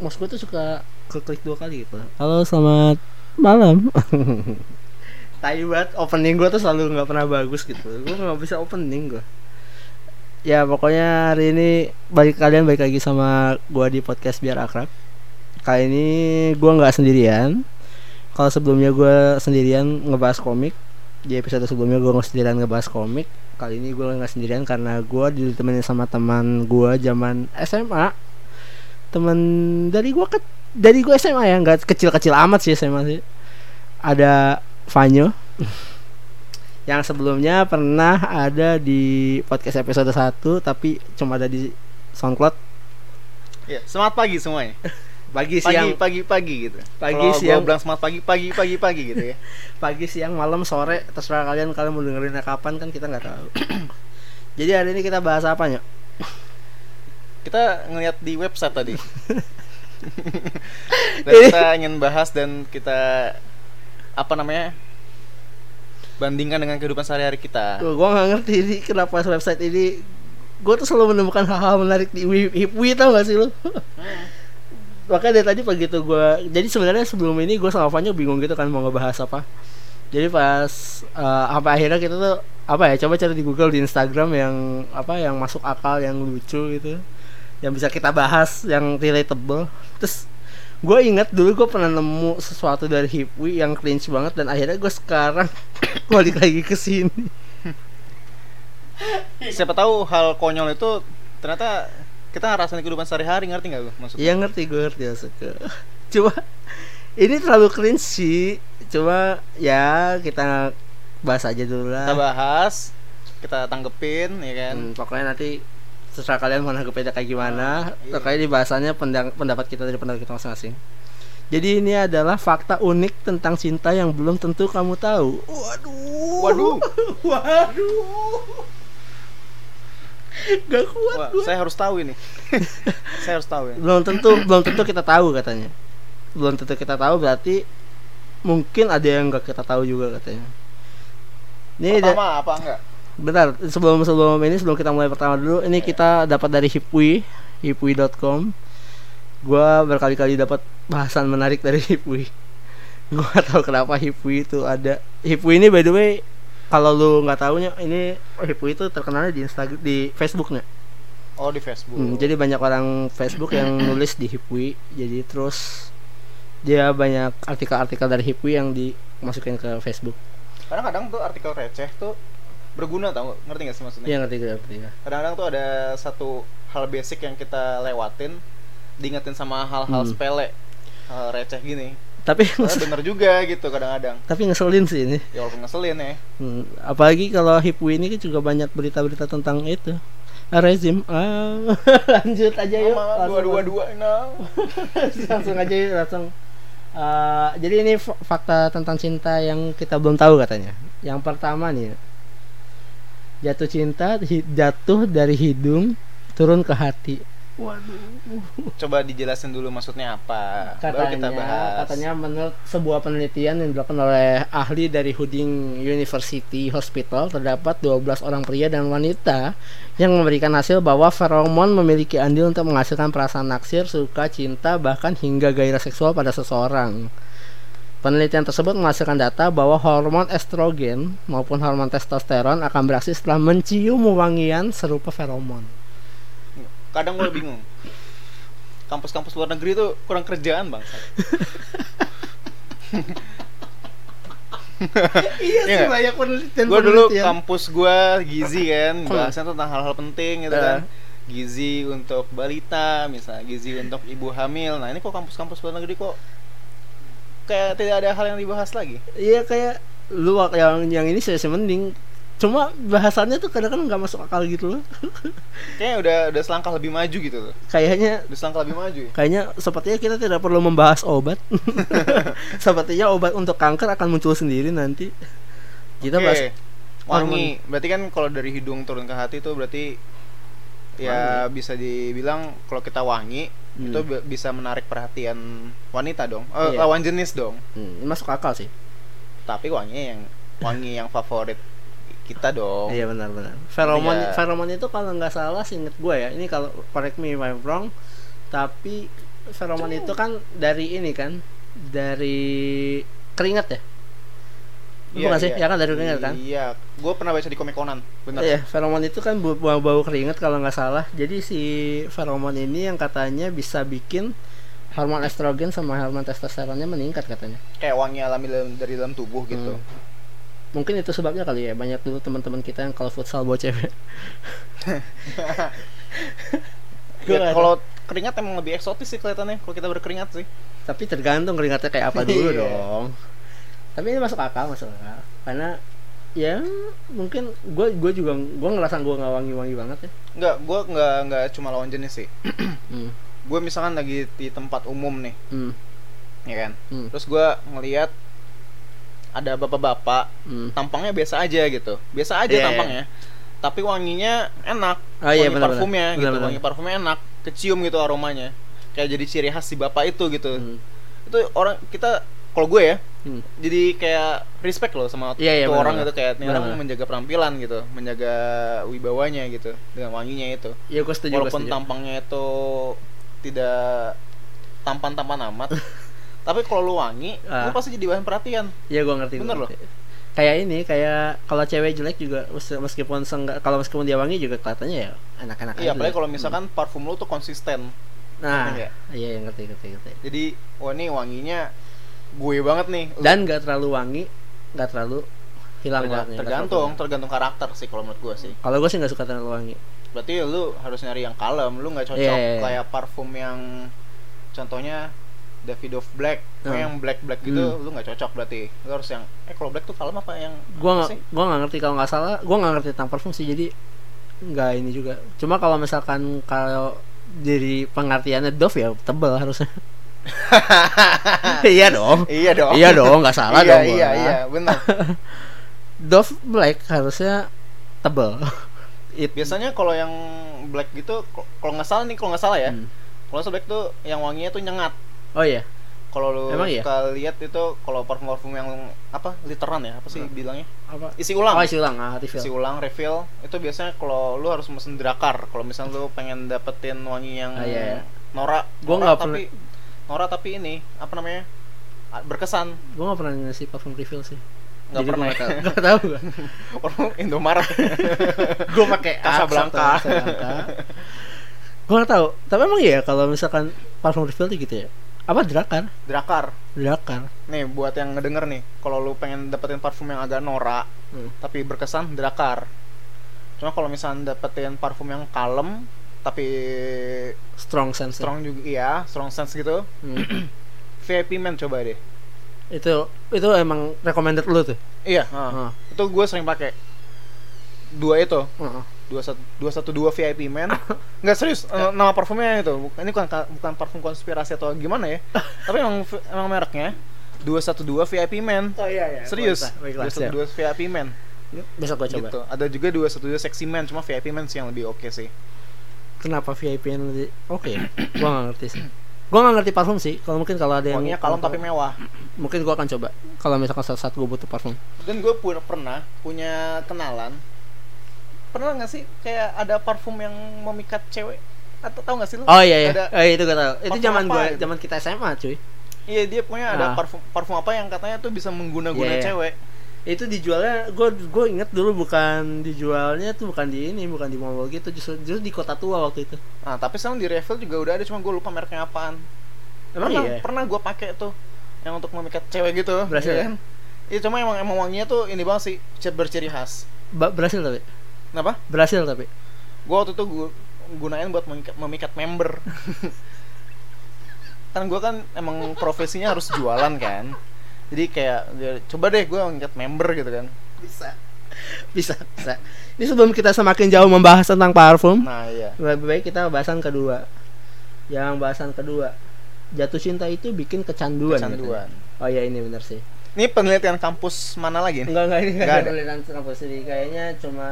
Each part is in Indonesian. Mas gue tuh suka klik 2 kali gitu. Halo, selamat malam. Tai banget, opening gue tuh selalu gak pernah bagus gitu. Gue gak bisa opening gue. Ya pokoknya hari ini balik lagi sama gue di podcast Biar Akrab. Kali ini gue gak sendirian. Kalau sebelumnya gue sendirian ngebahas komik, di episode sebelumnya gue sendirian ngebahas komik. Kali ini gue gak sendirian karena gue ditemenin sama teman gue zaman SMA, teman dari gue SMA ya, nggak kecil-kecil amat sih SMA sih. Ada Fanya yang sebelumnya pernah ada di podcast episode 1 tapi cuma ada di SoundCloud. Ya, selamat pagi semuanya. Pagi siang, pagi gitu. Pagi siang bilang selamat pagi gitu ya. Pagi siang, malam, sore, terserah kalian mau dengerinnya kapan, kan kita nggak tahu. Jadi hari ini kita bahas apa ya? Kita ngeliat di website tadi. Dan kita ingin bahas dan kita bandingkan dengan kehidupan sehari-hari kita. Gue gak ngerti ini kenapa website ini. Gue tuh selalu menemukan hal-hal menarik di Hipwee, tau gak sih lo? Makanya dari tadi pagi tuh gue, jadi sebenarnya sebelum ini gue sama Fanya bingung gitu kan mau ngebahas apa. Jadi pas sampai akhirnya kita tuh coba cari di Google, di Instagram yang masuk akal, yang lucu gitu, yang bisa kita bahas, yang relatable. Terus gue ingat dulu gue pernah nemu sesuatu dari Hipwee yang cringe banget dan akhirnya gue sekarang balik lagi ke sini. Siapa tahu hal konyol itu ternyata kita ngerasain kehidupan sehari-hari, ngerti nggak gue maksudnya? Iya ngerti maksudnya. Coba. Ini terlalu cringe sih. Cuma ya kita bahas aja dulu lah. Kita bahas, kita tanggepin ya kan. Pokoknya nanti terserah kalian mau nanggepinnya kayak gimana. Terkait di bahasannya pendapat kita dari pendapat kita masing-masing. Jadi ini adalah fakta unik tentang cinta yang belum tentu kamu tahu. Waduh. Gak kuat. Wah, saya harus tahu ini. Saya harus tahu ya. Belum tentu kita tahu katanya. Belum tentu kita tahu berarti mungkin ada yang nggak kita tahu juga katanya. Ini pertama apa enggak? Bentar, sebelum kita mulai pertama dulu, ini kita dapat dari Hipwee, hipwee.com. Gua berkali-kali dapat bahasan menarik dari Hipwee. Gua gak tahu kenapa Hipwee itu ada. Hipwee ini by the way, kalau lu nggak tahunya, ini Hipwee itu terkenalnya di Instagram, di Facebooknya. Oh, di Facebook. Jadi banyak orang Facebook yang nulis di Hipwee. Jadi terus dia banyak artikel-artikel dari Hipwee yang dimasukin ke Facebook. Karena kadang tuh artikel receh tuh berguna, tau, ngerti nggak sih maksudnya? Iya ngerti. Kadang-kadang tuh ada satu hal basic yang kita lewatin, diingetin sama hal-hal sepele, hal receh gini. Tapi bener juga gitu kadang-kadang. Tapi ngeselin sih ini. Ya walaupun ngeselin ya. Apalagi kalau Hipwee ini juga banyak berita-berita tentang itu. Rezim. Lanjut aja yuk. Langsung aja yuk. Jadi ini fakta tentang cinta yang kita belum tahu katanya. Yang pertama nih, jatuh cinta jatuh dari hidung turun ke hati. Waduh. Coba dijelasin dulu maksudnya apa. Baru kita bahas. Katanya menurut sebuah penelitian yang dilakukan oleh ahli dari Hooding University Hospital, terdapat 12 orang pria dan wanita yang memberikan hasil bahwa feromon memiliki andil untuk menghasilkan perasaan naksir, suka, cinta, bahkan hingga gairah seksual pada seseorang. Penelitian tersebut menghasilkan data bahwa hormon estrogen maupun hormon testosteron akan beraksi setelah mencium wewangian serupa feromon. Kadang gue bingung, kampus-kampus luar negeri tuh kurang kerjaan bang. Iya sih, banyak penelitian. Gue dulu kampus gue gizi kan, bahasanya tentang hal-hal penting gitu kan. Gizi untuk balita misalnya, gizi untuk ibu hamil. Nah ini kok kampus-kampus luar negeri kok kayak tidak ada hal yang dibahas lagi. Iya kayak lu yang ini saya mending. Cuma bahasannya tuh kadang-kadang nggak masuk akal gitu loh. Kayaknya udah selangkah lebih maju gitu loh. Kayaknya udah selangkah lebih maju ya? Kayaknya sepertinya kita tidak perlu membahas obat. Sepertinya obat untuk kanker akan muncul sendiri nanti. Kita bahas wangi. Berarti kan kalau dari hidung turun ke hati itu berarti ya wangi. Bisa dibilang kalau kita wangi itu bisa menarik perhatian wanita dong. Lawan jenis dong. Masuk akal sih. Tapi wangi yang favorit kita dong. Iya benar. Feromon itu kalau nggak salah, inget gue ya. Ini kalau correct me if I'm wrong, Tapi feromon itu kan dari ini kan, dari keringat ya. Iya, bukan sih? Iya. Ya kan dari keringat kan? Iya, gue pernah baca di komik Conan. Benar. Iya, feromon itu kan bau keringat kalau nggak salah. Jadi si feromon ini yang katanya bisa bikin hormon estrogen sama hormon testosteronnya meningkat katanya. Kayak wangi alami dari dalam tubuh gitu. Mungkin itu sebabnya kali ya, banyak dulu teman-teman kita yang kalau futsal bawa cewek. Ya, kalau keringat emang lebih eksotis sih kelihatannya kalau kita berkeringat sih. Tapi tergantung keringatnya kayak apa dulu dong. Tapi ini masuk akal karena ya mungkin gue ngerasa gue nggak wangi banget ya. Gue nggak cuma lawan jenis sih. Gue misalkan lagi di tempat umum nih, ya kan. Terus gue ngelihat ada bapak-bapak, tampangnya biasa aja gitu, tampangnya. Tapi wanginya enak, bener. Wangi parfumnya enak, kecium gitu aromanya, kayak jadi ciri khas si bapak itu gitu. Itu orang kita, kalau gue ya, jadi kayak respect loh sama itu orang gitu, kayak ini orang menjaga penampilan gitu, menjaga wibawanya gitu dengan wanginya itu. Iya, gue setuju. Walaupun tampangnya itu tidak tampan-tampan amat, tapi kalau lu wangi, lu pasti jadi bahan perhatian. Iya, gue ngerti. Bener loh. Kayak ini, kayak kalau cewek jelek juga meskipun dia wangi juga kelihatannya ya enak-enak aja. Iya, apalagi kalau misalkan parfum lu tuh konsisten. Nah, iya ngerti. Jadi, wah ini wanginya gue banget nih. Dan nggak terlalu wangi, nggak terlalu hilang wanginya. Tergantung karakter sih kalau menurut gue sih. Kalau gue sih nggak suka terlalu wangi. Berarti lu harus nyari yang kalem, lu nggak cocok kayak parfum yang contohnya Davidoff Black, yang black gitu, lu nggak cocok berarti. Lu harus yang kalau black tuh kalem apa yang? Gua nggak ngerti kalau nggak salah, gua nggak ngerti tentang parfum sih, jadi nggak ini juga. Cuma kalau misalkan kalau dari pengertiannya Dove ya tebal harusnya. Iya dong, nggak salah dong. Iya benar. Dove Black harusnya tebal. Biasanya kalau yang black gitu, kalau nggak salah ya, kalau black tuh yang wanginya tuh nyengat. Oh iya. Kalau lu suka lihat itu kalau parfum yang apa? Literan ya? Apa sih bilangnya? Apa? Isi ulang. Oh, isi ulang. Isi ulang refill itu biasanya kalau lu harus mesen Drakkar. Kalau misalnya lu pengen dapetin wangi yang norak. Norak tapi ini apa namanya? Berkesan. Gua enggak pernah ngasih parfum refill sih. Enggak pernah. Parfum Indomaret. Gua pakai Kasablangka. Gua enggak tahu. Tapi emang ya kalau misalkan parfum refill gitu ya. Apa Drakkar. Nih buat yang ngedenger nih, kalau lu pengen dapetin parfum yang agak norak tapi berkesan, Drakkar. Cuma kalau misalnya dapetin parfum yang kalem tapi strong sense juga, iya, strong sense gitu. VIP Man coba deh. Itu emang recommended lu tuh. Iya, itu gue sering pakai. Dua itu. 212 VIP Man. Enggak serius, nama parfumnya itu. Ini bukan parfum konspirasi atau gimana ya. Tapi emang mereknya 212 VIP Man. Oh iya. Serius. 212 VIP Man. Bisa gua coba. Gitu. Ada juga 212 Sexy Man, cuma VIP Man sih yang lebih oke sih. Kenapa VIP Man lebih oke? Gua enggak ngerti sih. Gua enggak ngerti parfum sih. Kalau mungkin kalau ada yang wanginya kalem tapi mewah. Mungkin gua akan coba kalau misalkan saat gua butuh parfum. Dan gua pernah punya kenalan. Pernah nggak sih kayak ada parfum yang memikat cewek, atau tau nggak sih lu? Oh iya, itu gue tau. Itu zaman kita SMA cuy. Iya, dia punya ada parfum apa yang katanya tuh bisa mengguna-guna cewek. Itu dijualnya, gue inget dulu bukan di mall gitu, justru di Kota Tua waktu itu. Nah tapi sekarang di refill juga udah ada, cuma gue lupa mereknya apaan. Emang pernah gue pakai tuh yang untuk memikat cewek gitu. Berhasil kan? Iya, cuma emang wanginya tuh ini banget sih, berciri khas. Berhasil tapi. Kenapa? Berhasil tapi. Gue waktu itu gue gunain buat memikat member. Kan gue kan emang profesinya harus jualan kan. Jadi kayak coba deh gue memikat member gitu kan. Bisa. Ini sebelum kita semakin jauh membahas tentang parfum. Nah iya. Lebih baik kita bahasan kedua. Jatuh cinta itu bikin kecanduan. Gitu. Oh iya, ini benar sih. Ini penelitian kampus mana lagi nih? Enggak, ini enggak ada penelitian kampus ini. Kayaknya cuma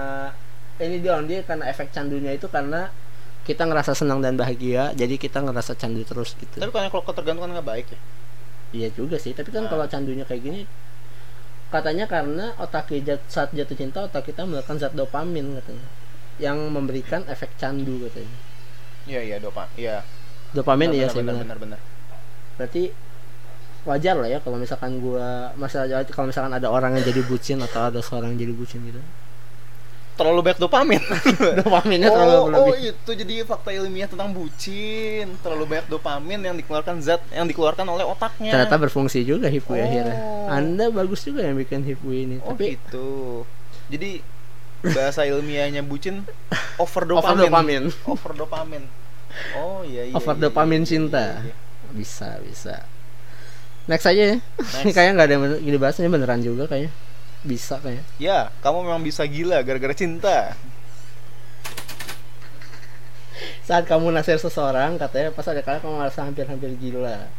ini dia karena efek candunya itu karena kita ngerasa senang dan bahagia, jadi kita ngerasa candu terus gitu. Tapi kalau ketergantungan enggak baik ya? Iya juga sih, tapi kan kalau candunya kayak gini katanya karena otak saat jatuh cinta otak kita melakukan zat dopamin katanya yang memberikan efek candu katanya. Iya, dopamin. Iya. Dopamin ya sih benar. Berarti wajar lah ya kalau misalkan gua kalau misalkan ada orang yang jadi bucin atau ada seorang yang jadi bucin gitu. Terlalu banyak dopamin. Dopaminnya terlalu berlebih. Oh, itu jadi fakta ilmiah tentang bucin. Terlalu banyak dopamin yang dikeluarkan zat yang dikeluarkan oleh otaknya. Ternyata berfungsi juga Hipwee akhirnya. Anda bagus juga yang bikin Hipwee ini. Oh, tapi gitu. Jadi bahasa ilmiahnya bucin overdopamin. Oh iya. Overdopamin iya, cinta. Iya. Bisa. Next aja ya. Ini kayaknya enggak ada yang dibahasnya beneran juga kayaknya. Bisa kayak. Ya, kamu memang bisa gila gara-gara cinta. Saat kamu nasir seseorang, katanya pas ada kali kamu merasa hampir-hampir gila.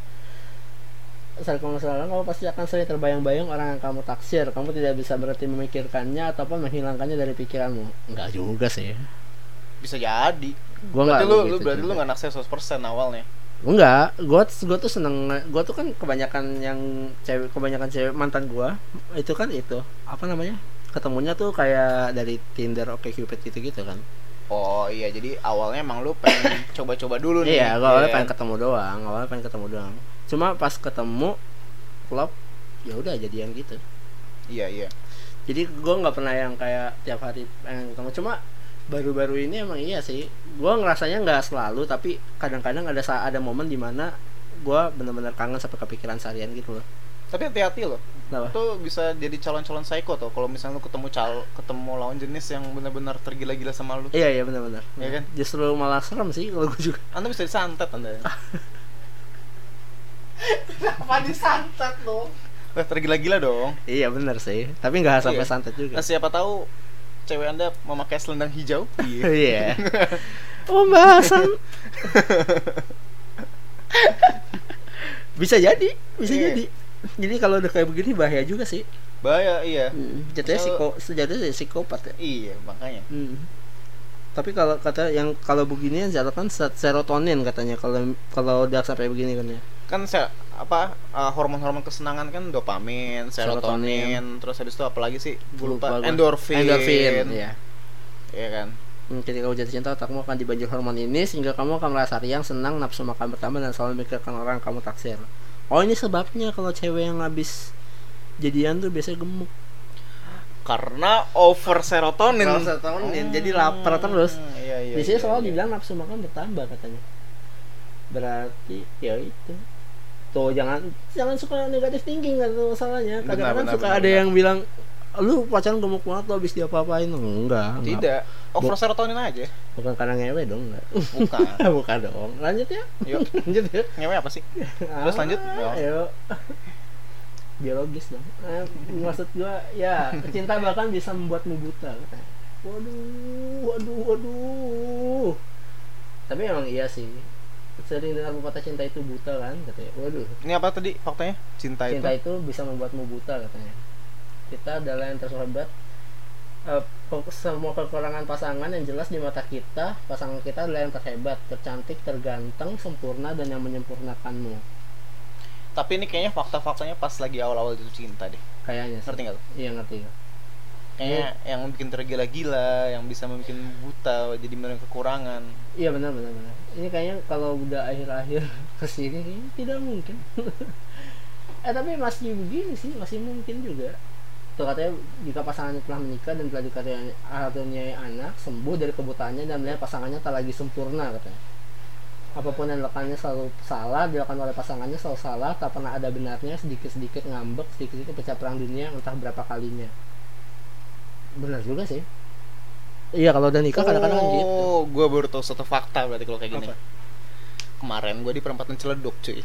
Saat kamu seseorang, kamu pasti akan sering terbayang-bayang orang yang kamu taksir. Kamu tidak bisa berhenti memikirkannya ataupun menghilangkannya dari pikiranmu. Enggak juga sih. Bisa jadi. Berarti lu enggak naksir 100% awalnya. Enggak, gue tuh seneng, gue tuh kan kebanyakan cewek mantan gue itu kan itu apa namanya ketemunya tuh kayak dari Tinder, OK Cupid gitu kan. Oh iya, jadi awalnya emang lu pengen coba-coba dulu nih. Iya, awalnya pengen ketemu doang. Cuma pas ketemu klop, ya udah jadi yang gitu. Iya. Jadi gue nggak pernah yang kayak tiap hari pengen ketemu, cuma baru-baru ini emang iya sih, gue ngerasanya nggak selalu, tapi kadang-kadang ada momen dimana gue benar-benar kangen sampai kepikiran seharian gitu loh. Tapi hati-hati loh, itu bisa jadi calon-calon psycho tuh, kalau misalnya lu ketemu lawan jenis yang benar-benar tergila-gila sama lu. Iya benar-benar. Iya kan? Justru malah serem sih kalau gue juga. Anda bisa disantet anda. Kenapa disantet lo? Wah, tergila-gila dong. Iya benar sih, tapi nggak sampai santet juga. Nah, siapa tahu cewek anda memakai selendang hijau. Iya. Pembahasan. Bisa jadi. Jadi kalau udah kayak begini bahaya juga sih. Bahaya, iya. Jatuhnya psikopat ya. Iya, makanya. Tapi kalau kata yang kalau begini jatuhkan serotonin katanya kalau udah sampai begini kan ya. Kan hormon-hormon kesenangan kan dopamin, serotonin. terus habis itu apalagi sih? Lupa. Endorfin. Iya. Iya kan? Ketika kamu jatuh cinta, otakmu akan dibanjir hormon ini sehingga kamu akan merasa riang, senang, nafsu makan bertambah dan selalu memikirkan orang kamu taksir. Oh, ini sebabnya kalau cewek yang habis jadian tuh biasanya gemuk. Karena over serotonin. Jadi lapar terus. Iya, biasanya selalu dibilang nafsu makan bertambah katanya. Berarti ya itu. Tuh jangan suka negatif thinking kan tuh masalahnya. Kadang-kadang benar, yang bilang lu pacaran gemuk banget lo habis diapa-apain. Enggak. Tidak. Over serotonin aja. Bukan karena ngewe dong, enggak. Bukan dong. Lanjut ya. Yuk. Ngewe apa sih? Terus lanjut. Ayo. Biologis dong. Maksud gua ya, cinta bahkan bisa membuatmu buta. Waduh. Tapi emang iya sih. Sering dengar kata cinta itu buta kan katanya. Waduh. Ini apa tadi faktanya? Cinta itu bisa membuatmu buta katanya. Kita adalah yang tersorbat semua kekurangan pasangan yang jelas di mata kita. Pasangan kita adalah yang terhebat, tercantik, terganteng, sempurna dan yang menyempurnakanmu. Tapi ini kayaknya fakta-faktanya pas lagi awal-awal itu cinta deh. Kayaknya. Ngerti enggak? Iya, ngerti. Kayaknya yang bikin tergila-gila, yang bisa membuat buta, jadi menerima kekurangan. Iya benar. Ini kayaknya kalau udah akhir-akhir kesini kayaknya tidak mungkin. Tapi masih begini sih, masih mungkin juga. Tuh katanya jika pasangannya telah menikah dan telah dikaruniai anak, sembuh dari kebutaannya dan melihat pasangannya tak lagi sempurna katanya. Apapun yang dilakukannya selalu salah, dilakukan oleh pasangannya selalu salah, tak pernah ada benarnya, sedikit-sedikit ngambek, sedikit-sedikit pecah perang dunia entah berapa kalinya. Benar juga sih. Iya kalau udah nikah kadang-kadang gitu. Oh, gue baru tahu satu fakta berarti kalau kayak gini. Apa? Kemarin gue di perempatan Ciledug, cuy.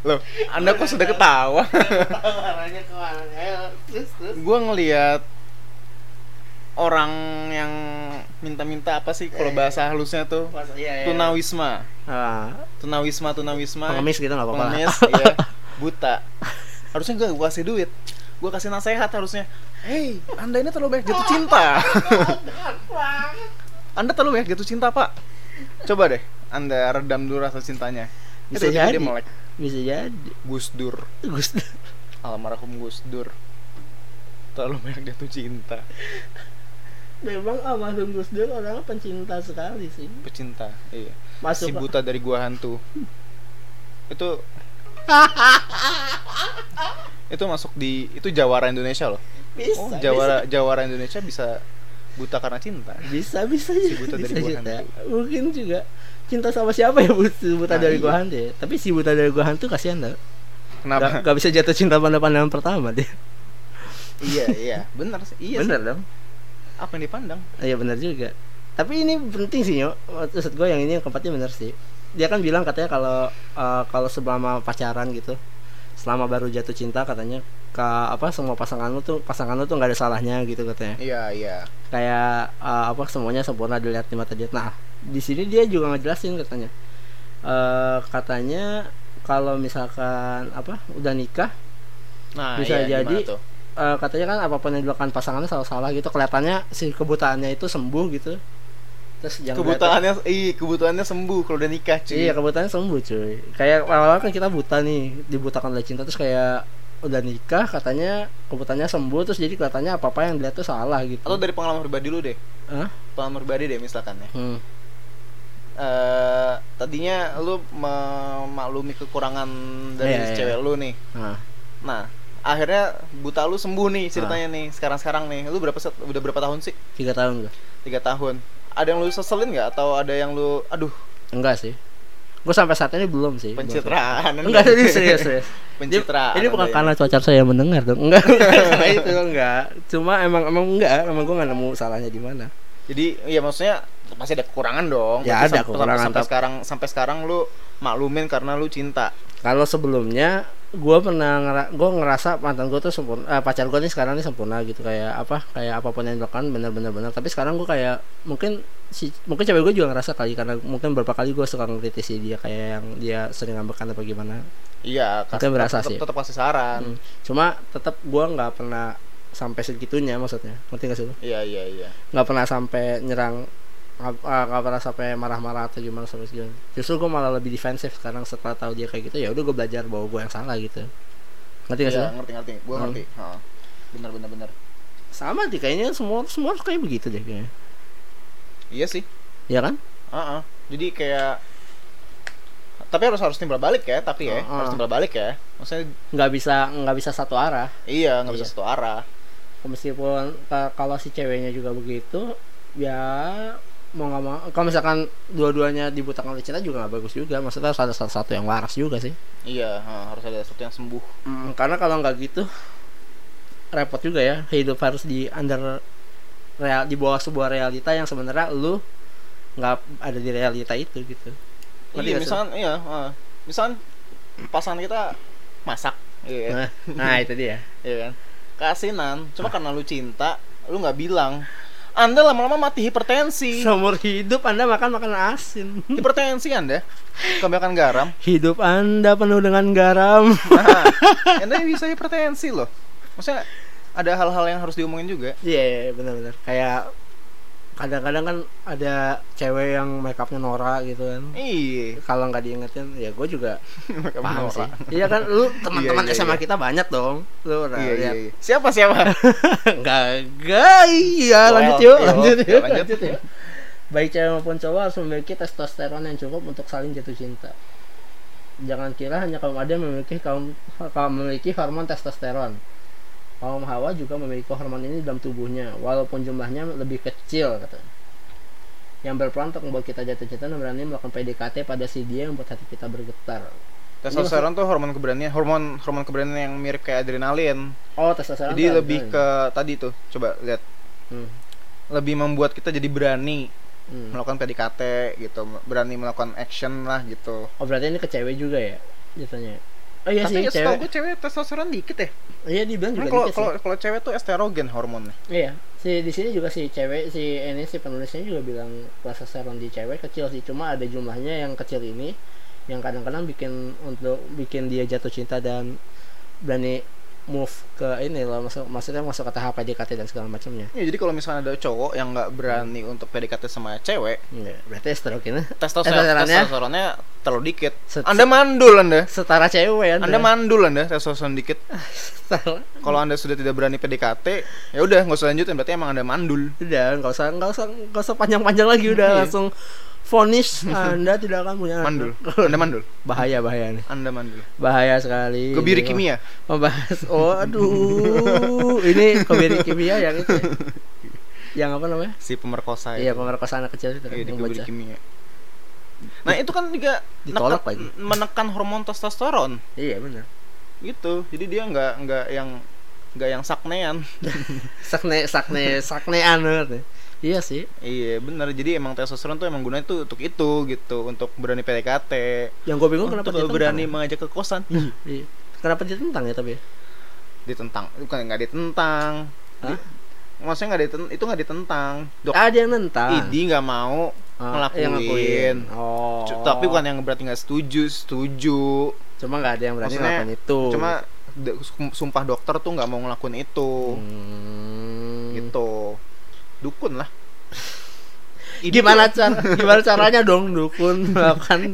Loh, Anda kok sudah ketawa? Arahnya kemana? Terus. Gue ngelihat orang yang minta-minta apa sih kalau bahasa halusnya tuh? Iya. Tunawisma. Tunawisma. Pengemis gitu enggak apa-apa. Pengemis, iya. Buta. Harusnya gue kasih duit. Gue kasih nasihat harusnya. Hey, Anda ini terlalu banyak jatuh cinta. Anda terlalu banyak jatuh cinta, Pak. Coba deh, Anda redam dulu rasa cintanya. Bisa jadi. Bisa jadi. Gusdur. Almarhum Gusdur. Terlalu banyak jatuh cinta. memang almarhum Gusdur orang pencinta sekali sih. Pecinta, iya. Masuk si buta dari gua hantu. Itu itu masuk di itu jawara Indonesia loh. Bisa, oh, jawara bisa. Jawara Indonesia bisa buta karena cinta. Bisa bisa si buta bisa, dari gua cinta. Hantu. Mungkin juga cinta sama siapa ya si buta nah, dari iya. gua hantu. Ya. Tapi si buta dari gua hantu kasihan loh. Kenapa? Gak bisa jatuh cinta pada pandangan pertama dia. Iya iya, benar sih. Iya. Benar dong. Apa yang dipandang? Iya benar juga. Tapi ini penting sih Nyo. Maksud gue yang ini yang keempatnya benar sih. Dia kan bilang katanya kalau kalau selama pacaran gitu, selama baru jatuh cinta katanya ke apa semua pasangan lu tuh nggak ada salahnya gitu katanya. Iya iya. Kayak apa semuanya sempurna dilihat di mata dia. Nah di sini dia juga ngejelasin katanya. Katanya kalau misalkan apa udah nikah, nah, bisa iya, jadi. Katanya kan apapun yang dilakukan pasangannya salah-salah gitu, kelihatannya si kebutaannya itu sembuh gitu. Terus jangan kebutaannya sembuh kalau udah nikah cuy. Iya, kebutaannya sembuh cuy. Kayak awal-awal kan kita buta nih, dibutakan oleh cinta, terus kayak udah nikah katanya kebutaannya sembuh, terus jadi kelihatannya apa-apa yang dilihat tuh salah gitu. Atau dari pengalaman pribadi lu deh. Hah? Pengalaman pribadi deh misalkan ya. Tadinya lu memaklumi kekurangan dari cewek lu nih. Nah, akhirnya buta lu sembuh nih ceritanya nih. Sekarang-sekarang nih, lu udah berapa tahun sih? 3 tahun gua. 3 tahun. Ada yang lu seselin enggak atau ada yang lu aduh? Enggak sih. Gua sampai saat ini belum sih. Pencitraan. Enggak sih, serius. Pencitraan. Ini bukan karena cuaca saya mendengar dong. Enggak. Itu enggak. Cuma emang enggak gua enggak nemu salahnya di mana. Jadi ya maksudnya pasti ada kekurangan dong. Ya ada kekurangan sampai sekarang lu maklumin karena lu cinta. Kalau sebelumnya gue ngerasa mantan gue tuh sempurna, pacar gue nih sekarang nih sempurna gitu, kayak apapun yang dilakukan benar-benar. Tapi sekarang gue kayak mungkin cewek gue juga ngerasa kali, karena mungkin beberapa kali gue suka ngkritisi dia, kayak yang dia sering ngambekan atau gimana. Iya, mungkin berasa sih. Tetap kasih saran. Cuma tetap gue nggak pernah sampai segitunya, maksudnya ngerti nggak sih lu? Iya. Nggak pernah sampai nyerang, nggak pernah sampai marah-marah atau gimana sampai segitu. Justru gue malah lebih defensif sekarang setelah tahu dia kayak gitu. Ya udah gue belajar bahwa gue yang salah gitu. Ngerti nggak sih? Ngerti. Gue ngerti. Bener. Sama sih kayaknya semua kayak begitu deh kayaknya. Iya sih. Iya kan? Jadi kayak tapi harus timbal balik ya, harus timbal balik ya. Maksudnya nggak bisa satu arah. Iya, nggak bisa satu arah. Meskipun kalau si ceweknya juga begitu, ya mau nggak mau, kalau misalkan dua-duanya dibutakan oleh cinta juga nggak bagus juga. Maksudnya harus ada salah satu yang waras juga sih. Iya, harus ada satu yang sembuh. Karena kalau nggak gitu repot juga ya. Hidup harus di bawah sebuah realita yang sebenarnya lu nggak ada di realita itu gitu. Iya, misalkan pasangan kita masak. Iya. Nah itu dia. Iya kan. Keasinan. Cuma karena lu cinta, lu nggak bilang. Anda lama-lama mati hipertensi. Seumur hidup Anda makan makanan asin. Hipertensi Anda. Kebanyakan garam. Hidup Anda penuh dengan garam. Nah, Anda bisa hipertensi loh. Maksudnya ada hal-hal yang harus diomongin juga. Iya, benar-benar. Kayak kadang-kadang kan ada cewek yang make upnya norak gitu kan. Iya. Kalau nggak diingetin, ya gue juga paham sih. Iya kan, lu teman-teman SMA kita banyak dong. Lu lihat. Siapa? Enggak. Iya, lanjut yuk. Baik cewek maupun cowok harus memiliki testosteron yang cukup untuk saling jatuh cinta. Jangan kira hanya kaum Adam memiliki hormon testosteron. Kaum Hawa juga memiliki hormon ini dalam tubuhnya, walaupun jumlahnya lebih kecil katanya. Yang berperan untuk membuat kita jatuh cinta dan berani melakukan PDKT pada si dia yang membuat hati kita bergetar. Testosteron tuh hormon keberanian, hormon keberanian yang mirip kayak adrenalin. Oh, testosteron. Jadi lebih adrenalin. Ke tadi tuh, coba lihat. Lebih membuat kita jadi berani melakukan PDKT gitu, berani melakukan action lah gitu. Oh, berarti ini ke cewek juga ya jatuhnya. Oh iya tapi sih, setahu gue cewek testosteron dikit ya. Iya dibilang juga dikit. Kalau cewek tuh esterogen hormonnya. Iya. Si di sini juga si cewek si penulisnya juga bilang testosteron di cewek kecil sih, cuma ada jumlahnya yang kecil ini yang kadang-kadang bikin dia jatuh cinta dan berani move ke ini loh, maksudnya masuk ke tahap PDKT dan segala macamnya. Ya, jadi kalau misalnya ada cowok yang nggak berani untuk PDKT sama cewek, ya, berarti testosteronnya terlalu dikit. Anda mandul Anda. Setara cewek Anda. Anda mandul Anda, testosteron dikit. Kalau Anda sudah tidak berani PDKT, ya udah nggak usah lanjutin, berarti emang Anda mandul. Udah, nggak usah panjang-panjang lagi, udah langsung vonis Anda tidak akan punya mandul. Anda mandul. Bahaya nih. Anda mandul. Bahaya sekali. Kebiri kimia. Membahas. Oh, aduh. Ini kebiri kimia yang itu. Ya? Yang apa namanya? Si pemerkosa. Iya, pemerkosa anak kecil itu. Iya, kebiri kimia. Nah, itu kan juga ditolak lagi. Menekan hormon testosteron. Iya, benar. Gitu. Jadi dia enggak yang saknean. saknean banget. Iya sih. Iya benar. Jadi emang testosteron tuh emang gunanya tuh untuk itu gitu, untuk berani PDKT. Yang gue bingung kenapa dia berani mengajak ke kosan. Iya. Kenapa ditentang ya tapi? Ditentang. Bukan enggak ditentang. Hah? Maksudnya enggak ditentang, itu enggak ditentang. Ada yang nentang. Idi enggak mau ngelakuin. Oh. Tapi bukan yang berarti enggak setuju. Cuma enggak ada yang berani ngelakuin itu. Cuma sumpah dokter tuh enggak mau ngelakuin itu. Gitu. Dukun lah. Gimana caranya dong dukun, bahkan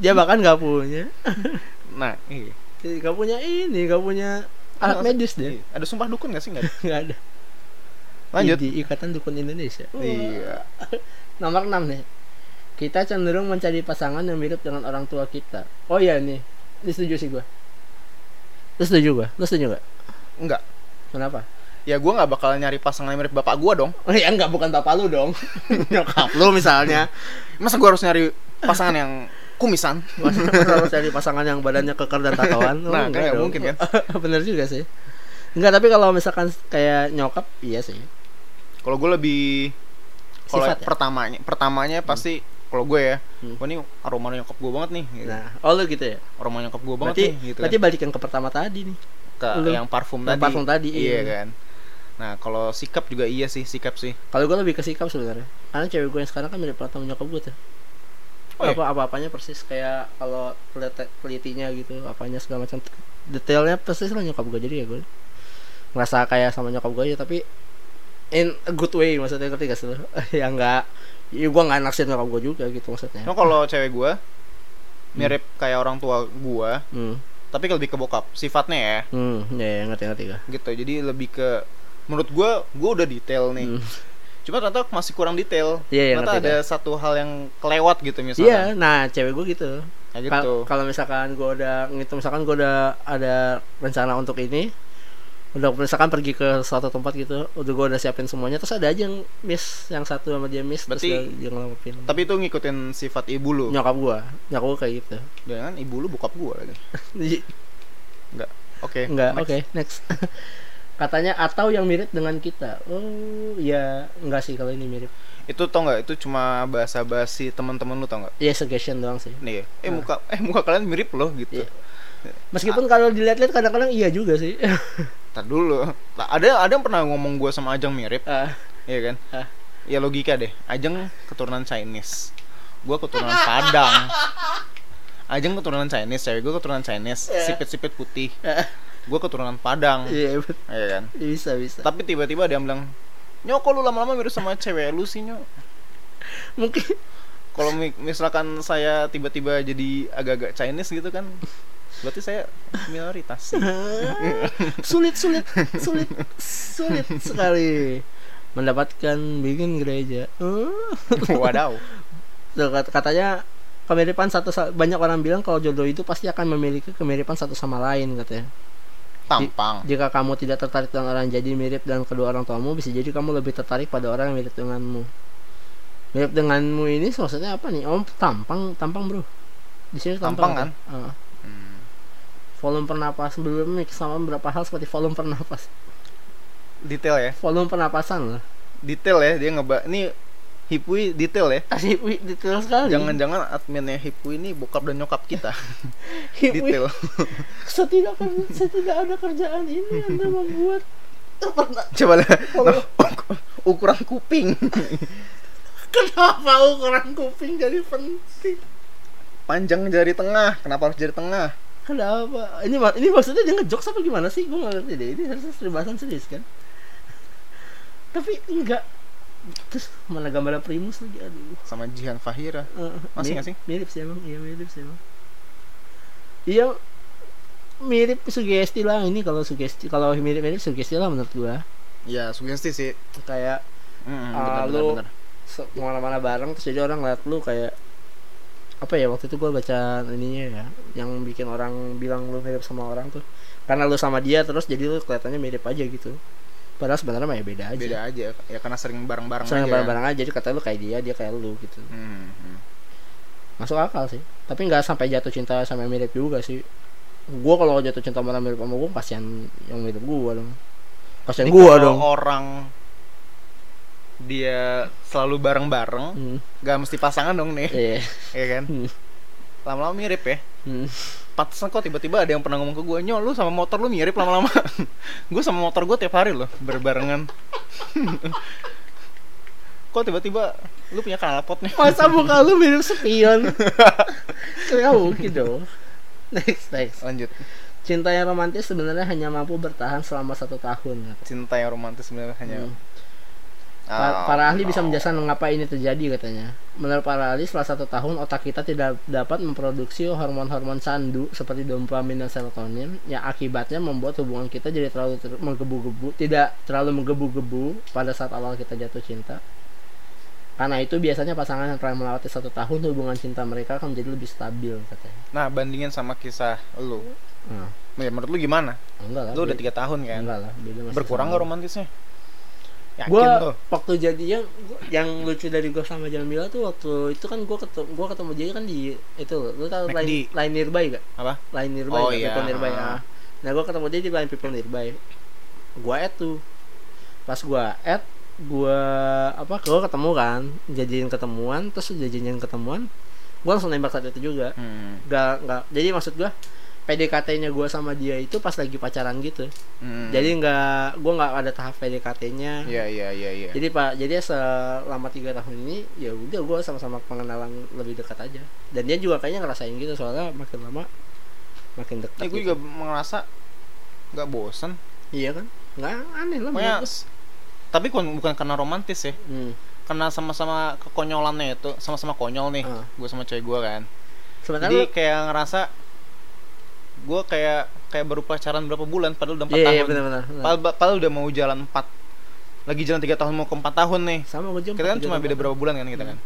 dia bahkan nggak punya. Nah, iya. Nggak punya alat medis deh. Ada sumpah dukun nggak sih? Nggak ada. Lanjut. Di Ikatan Dukun Indonesia. Iya. Nomor 6 nih. Kita cenderung mencari pasangan yang mirip dengan orang tua kita. Oh iya nih. Setuju sih gue. Lu setuju nggak? Enggak. Kenapa? Ya gue gak bakal nyari pasangan mirip bapak gue dong. Oh ya enggak, bukan bapak lu dong. Nyokap lu misalnya. Masa gue harus nyari pasangan yang kumisan? Masa harus nyari pasangan yang badannya keker dan tatoan? Nah, kayak gak mungkin kan. Bener juga sih. Enggak, tapi kalau misalkan kayak nyokap, iya sih. Kalau gue lebih, kalau pertamanya pasti kalau gue ya, gue nih aroma nyokap gue banget nih gitu. Nah, oh lu gitu ya? Aroma nyokap gue banget nih gitu. Berarti balik yang ke pertama tadi nih, ke lu, yang parfum tadi. Iya kan. Nah, kalau sikap juga iya sih, Kalau gue lebih ke sikap sebenarnya. Karena cewek gue yang sekarang kan mirip banget sama nyokap gue tuh. Oh, iya? Apa-apanya persis, kayak kalau pelitinya gitu, apanya segala macam detailnya persis lah nyokap gue. Jadi ya gue ngerasa kayak sama nyokap gue aja, tapi in a good way, maksudnya ngerti gak sih lo? Ya enggak. Ya gue enggak naksir nyokap gue juga gitu maksudnya. Nah, kalau cewek gue mirip kayak orang tua gue. Tapi lebih ke bokap sifatnya ya. Ya ngerti gak? Gitu. Jadi lebih ke, menurut gue udah detail nih. Cuma ternyata masih kurang detail. Yeah, ternyata ada satu hal yang kelewat gitu misalnya. Iya, yeah, nah cewek gue gitu. Ya gitu. Kalau misalkan gue udah ngitung, misalkan gue udah ada rencana untuk ini, udah misalkan pergi ke suatu tempat gitu, udah gue udah siapin semuanya, terus ada aja yang miss, yang satu sama dia miss. Berarti, terus dia ngelapin. Tapi itu ngikutin sifat ibu lu. Nyokap gue kayak gitu. Jangan ibu lu bokap gue lagi. Enggak. Oke. Enggak. Oke, next. Katanya atau yang mirip dengan kita. Oh ya enggak sih kalau ini mirip. Itu tau gak, itu cuma basa-basi teman-teman lu tau gak. Iya, suggestion doang sih. Nih, muka kalian mirip loh gitu. Iya. Meskipun kalau dilihat-lihat kadang-kadang iya juga sih. Entar dulu. Ada yang pernah ngomong gue sama Ajeng mirip. Iya kan? Ya logika deh. Ajeng keturunan Chinese. Gue keturunan Padang. Ajeng keturunan Chinese, cewek gue keturunan Chinese, sipit-sipit putih. Gue keturunan Padang. Iya, ya kan? Bisa. Tapi tiba-tiba dia bilang, "Nyok, kok lu lama-lama mirip sama cewek lu sih, Nyok?" Mungkin kalau misalkan saya tiba-tiba jadi agak-agak Chinese gitu kan, berarti saya minoritas. Sulit sekali mendapatkan bikin gereja. Wadaw. Katanya kemiripan satu, banyak orang bilang kalau jodoh itu pasti akan memiliki kemiripan satu sama lain katanya. Tampang. Jika kamu tidak tertarik dengan orang jadi mirip dan kedua orang tuamu, bisa jadi kamu lebih tertarik pada orang yang mirip denganmu. Mirip denganmu ini maksudnya apa nih? Oh, tampang bro. Di sini tampang kan? Volume pernapasan belum mix sama beberapa hal seperti volume pernapasan. Detail ya? Volume pernapasan lah. Detail ya, dia ini Hipwee detail ya. Hipwee detail sekali. Jangan-jangan adminnya Hipwee ini bokap dan nyokap kita. Detail. Setidak ada kerjaan ini Anda membuat. Coba lah. Ukuran kuping. Kenapa ukuran kuping jadi penting? Panjang jari tengah. Kenapa harus jari tengah? Kenapa? Ini maksudnya dia ngejokes apa gimana sih? Gue gak ngerti deh. Ini harusnya bahasan serius kan? Tapi enggak. Terus mana gambar Primus lagi, aduh. Sama Jihan Fahira. Masih nggak sih? Mirip sih emang, iya mirip sih emang. Iya mirip sugesti lah ini, kalau sugesti, kalau mirip-mirip sugesti lah menurut gua. Iya sugesti sih. Kayak lu kemana-mana bareng terus jadi orang lihat lu kayak apa ya, waktu itu gua baca ininya ya, yang bikin orang bilang lu mirip sama orang tuh karena lu sama dia terus jadi lu kelihatannya mirip aja gitu. Padahal sebenarnya mah ya beda aja. Beda aja. Ya karena sering bareng-bareng aja. Sering bareng-bareng aja, jadi kata lu kayak dia kayak lu gitu. Masuk akal sih. Tapi enggak sampai jatuh cinta sampai mirip juga sih. Gua kalau jatuh cinta sama mirip sama gua, kasihan yang mirip gua dong. Kasihan gua dong. Orang dia selalu bareng-bareng, enggak mesti pasangan dong nih. Iya. Iya kan? Lama-lama mirip ya. Pantesan kok tiba-tiba ada yang pernah ngomong ke gue, "Nyo, lu sama motor lu mirip lama-lama." Gue sama motor gue tiap hari loh, berbarengan. Kok tiba-tiba lu punya knalpot nih? Masa muka lu mirip spion? Gak mungkin dong. Next. Lanjut. Cinta yang romantis sebenarnya hanya mampu bertahan selama 1 tahun. Cinta yang romantis sebenarnya hanya para ahli bisa menjelaskan mengapa ini terjadi katanya. Menurut para ahli, setelah 1 tahun otak kita tidak dapat memproduksi hormon-hormon sandu seperti dopamin dan serotonin, yang akibatnya membuat hubungan kita jadi terlalu menggebu-gebu pada saat awal kita jatuh cinta. Karena itu biasanya pasangan yang telah melewati 1 tahun hubungan cinta mereka akan menjadi lebih stabil katanya. Nah, bandingin sama kisah lu. Ya, menurut lu gimana? Enggak lah. Lu udah 3 tahun kan? Enggak lah. Berkurang enggak romantisnya? Gue waktu jadinya yang lucu dari gue sama Jamila tuh waktu itu kan gue ketemu dia kan di itu, lu tahu Line Nearby gak? Apa? Line Nearby, People Nearby. Nah gue ketemu dia di Line People Nearby. Gue add tuh, pas gue add gue ketemu kan, jadian ketemuan, gue langsung nembak saat itu juga. Gak jadi maksud gue PDKT-nya gue sama dia itu pas lagi pacaran gitu. Jadi gue nggak ada tahap PDKT-nya. Iya. Jadi selama 3 tahun ini ya udah gue sama-sama pengenalan lebih dekat aja. Dan dia juga kayaknya ngerasain gitu, soalnya makin lama makin dekat. Gue juga ngerasa nggak bosen. Iya kan? Nggak aneh lah. Pokoknya, tapi bukan karena romantis ya. Karena sama-sama kekonyolannya itu, sama-sama konyol nih. Gue sama cewek gue kan. Sementara jadi kayak ngerasa gue kayak baru pacaran berapa bulan padahal udah 4 tahun. Bener. Padahal udah mau jalan 4. Lagi jalan 3 tahun mau ke 4 tahun nih. Sama gue juga. Kita kan cuma beda berapa bulan kan kita kan.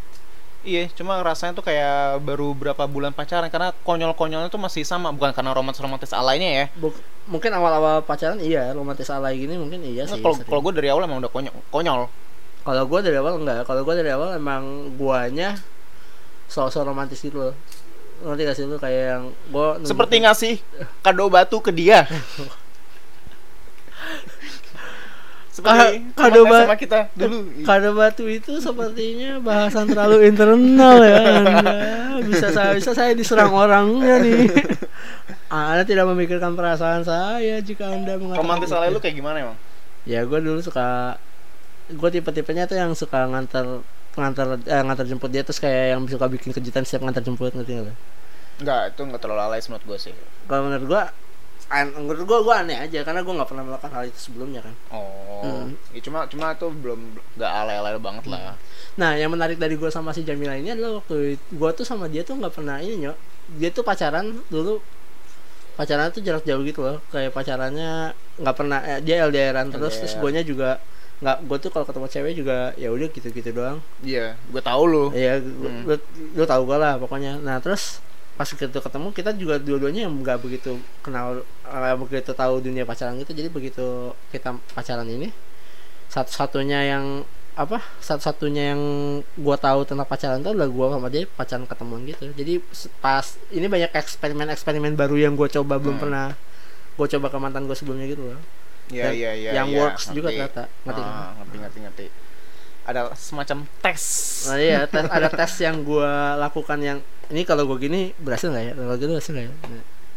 Iya, cuma rasanya tuh kayak baru berapa bulan pacaran karena konyol-konyolnya tuh masih sama, bukan karena romantis-romantis alaynya ya. Mungkin awal-awal pacaran iya, romantis alay gini mungkin iya sih. Kalau gue dari awal emang udah konyol. Kalau gue dari awal enggak. Kalau gue dari awal emang guanya sok-sok romantis gitu loh. Nanti kasih lu kayak yang gua seperti ngasih kado batu ke dia. Seperti sama kita dulu. Kado batu itu sepertinya bahasan terlalu internal ya Anda. Bisa saya diserang orangnya nih. Anda tidak memikirkan perasaan saya jika Anda mengatakan. Romantis alay lu kayak gimana emang? Ya gua dulu suka, gua tipe-tipenya tuh yang suka ngantar jemput dia, terus kayak yang suka bikin kejutan siap ngantar jemput, ngerti nggak? Enggak, itu nggak terlalu alay menurut gue sih. Kalau menurut gue aneh aja karena gue nggak pernah melakukan hal itu sebelumnya kan. Ya cuma itu belum nggak alay banget lah. Nah yang menarik dari gue sama si Jamila ini adalah waktu gue tuh sama dia tuh nggak pernah ini nyok. Dia tuh pacaran dulu tuh jarak jauh gitu loh, kayak pacarannya nggak pernah dia LDRan terus gue nya juga nggak, gue tuh kalau ketemu cewek juga ya udah gitu-gitu doang. Iya, gue tahu lo. Iya, lo tahu gue lah pokoknya. Nah terus pas ketemu kita juga dua-duanya yang nggak begitu kenal, begitu tahu dunia pacaran gitu. Jadi begitu kita pacaran ini, satu-satunya yang gue tahu tentang pacaran itu adalah gue sama dia pacaran ketemuan gitu. Jadi pas ini banyak eksperimen baru yang gue coba belum pernah gue coba ke mantan gue sebelumnya gitu loh. Iya. Yang works ngerti. Juga ternyata. Ngerti. Ada semacam tes. Nah, iya, ada tes yang gue lakukan yang ini kalau gue gini berhasil nggak ya? Kalau gitu berhasil nggak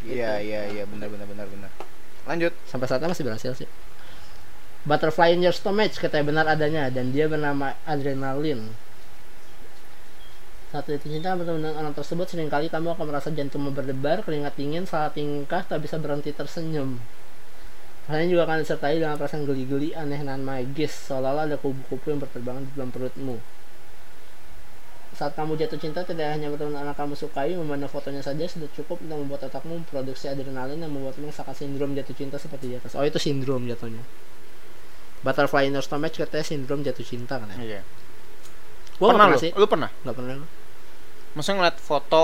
ya? Iya, benar. Lanjut. Sampai saatnya masih berhasil sih. Butterfly in your stomach katanya benar adanya dan dia bernama adrenalin. Saat itu cinta dengan orang tersebut, seringkali kamu akan merasa jantungmu berdebar, keringat dingin, salah tingkah, tak bisa berhenti tersenyum. Rasanya juga akan disertai dengan perasaan geli-geli, aneh dan magis, seolah-olah ada kupu-kupu yang berterbangan di dalam perutmu. Saat kamu jatuh cinta, tidak hanya bertemu anak kamu sukai, memandang fotonya saja sudah cukup untuk membuat otakmu memproduksi adrenalin yang membuatmu merasakan sindrom jatuh cinta seperti di atas. Oh, itu sindrom jatuhnya. Butterfly in your stomach katanya sindrom jatuh cinta kan ya? Iya. Gua pernah sih. Lu pernah? Gak pernah. Maksudnya ngeliat foto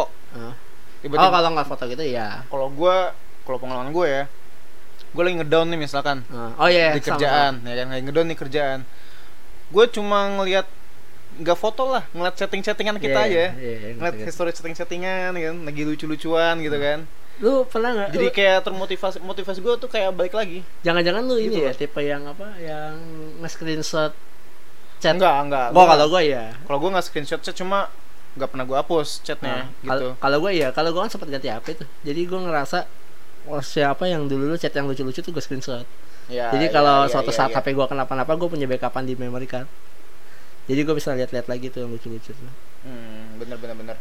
tiba-tiba. Oh, kalau ngeliat foto gitu ya. Kalau gue, kalau pengalaman gue ya, gue lagi ngedown nih misalkan di kerjaan sama. Ya kan, lagi ngedown nih kerjaan. Gue cuma ngeliat, gak foto lah, ngeliat chatting-chattingan kita ngeliat history chatting-chattingan kan, lagi lucu-lucuan gitu kan. Lu pernah gak? Jadi kayak termotivasi, motivasi gue tuh kayak balik lagi. Jangan-jangan lu gitu ini ya, tipe yang apa, yang nge-screenshot chat. Enggak. Gua kalau gue ya. Kalau gue enggak screenshot chat, cuma enggak pernah gue hapus chatnya gitu. Kalau gue ya, kalau gue kan sempat ganti HP tuh. Jadi gue ngerasa siapa yang dulu chat yang lucu-lucu tuh gue screenshot. Ya, jadi kalau suatu saat HP gue kenapa-napa, gue punya backupan di memory card. Jadi gue bisa lihat-lihat lagi tuh yang lucu-lucu tuh. Bener.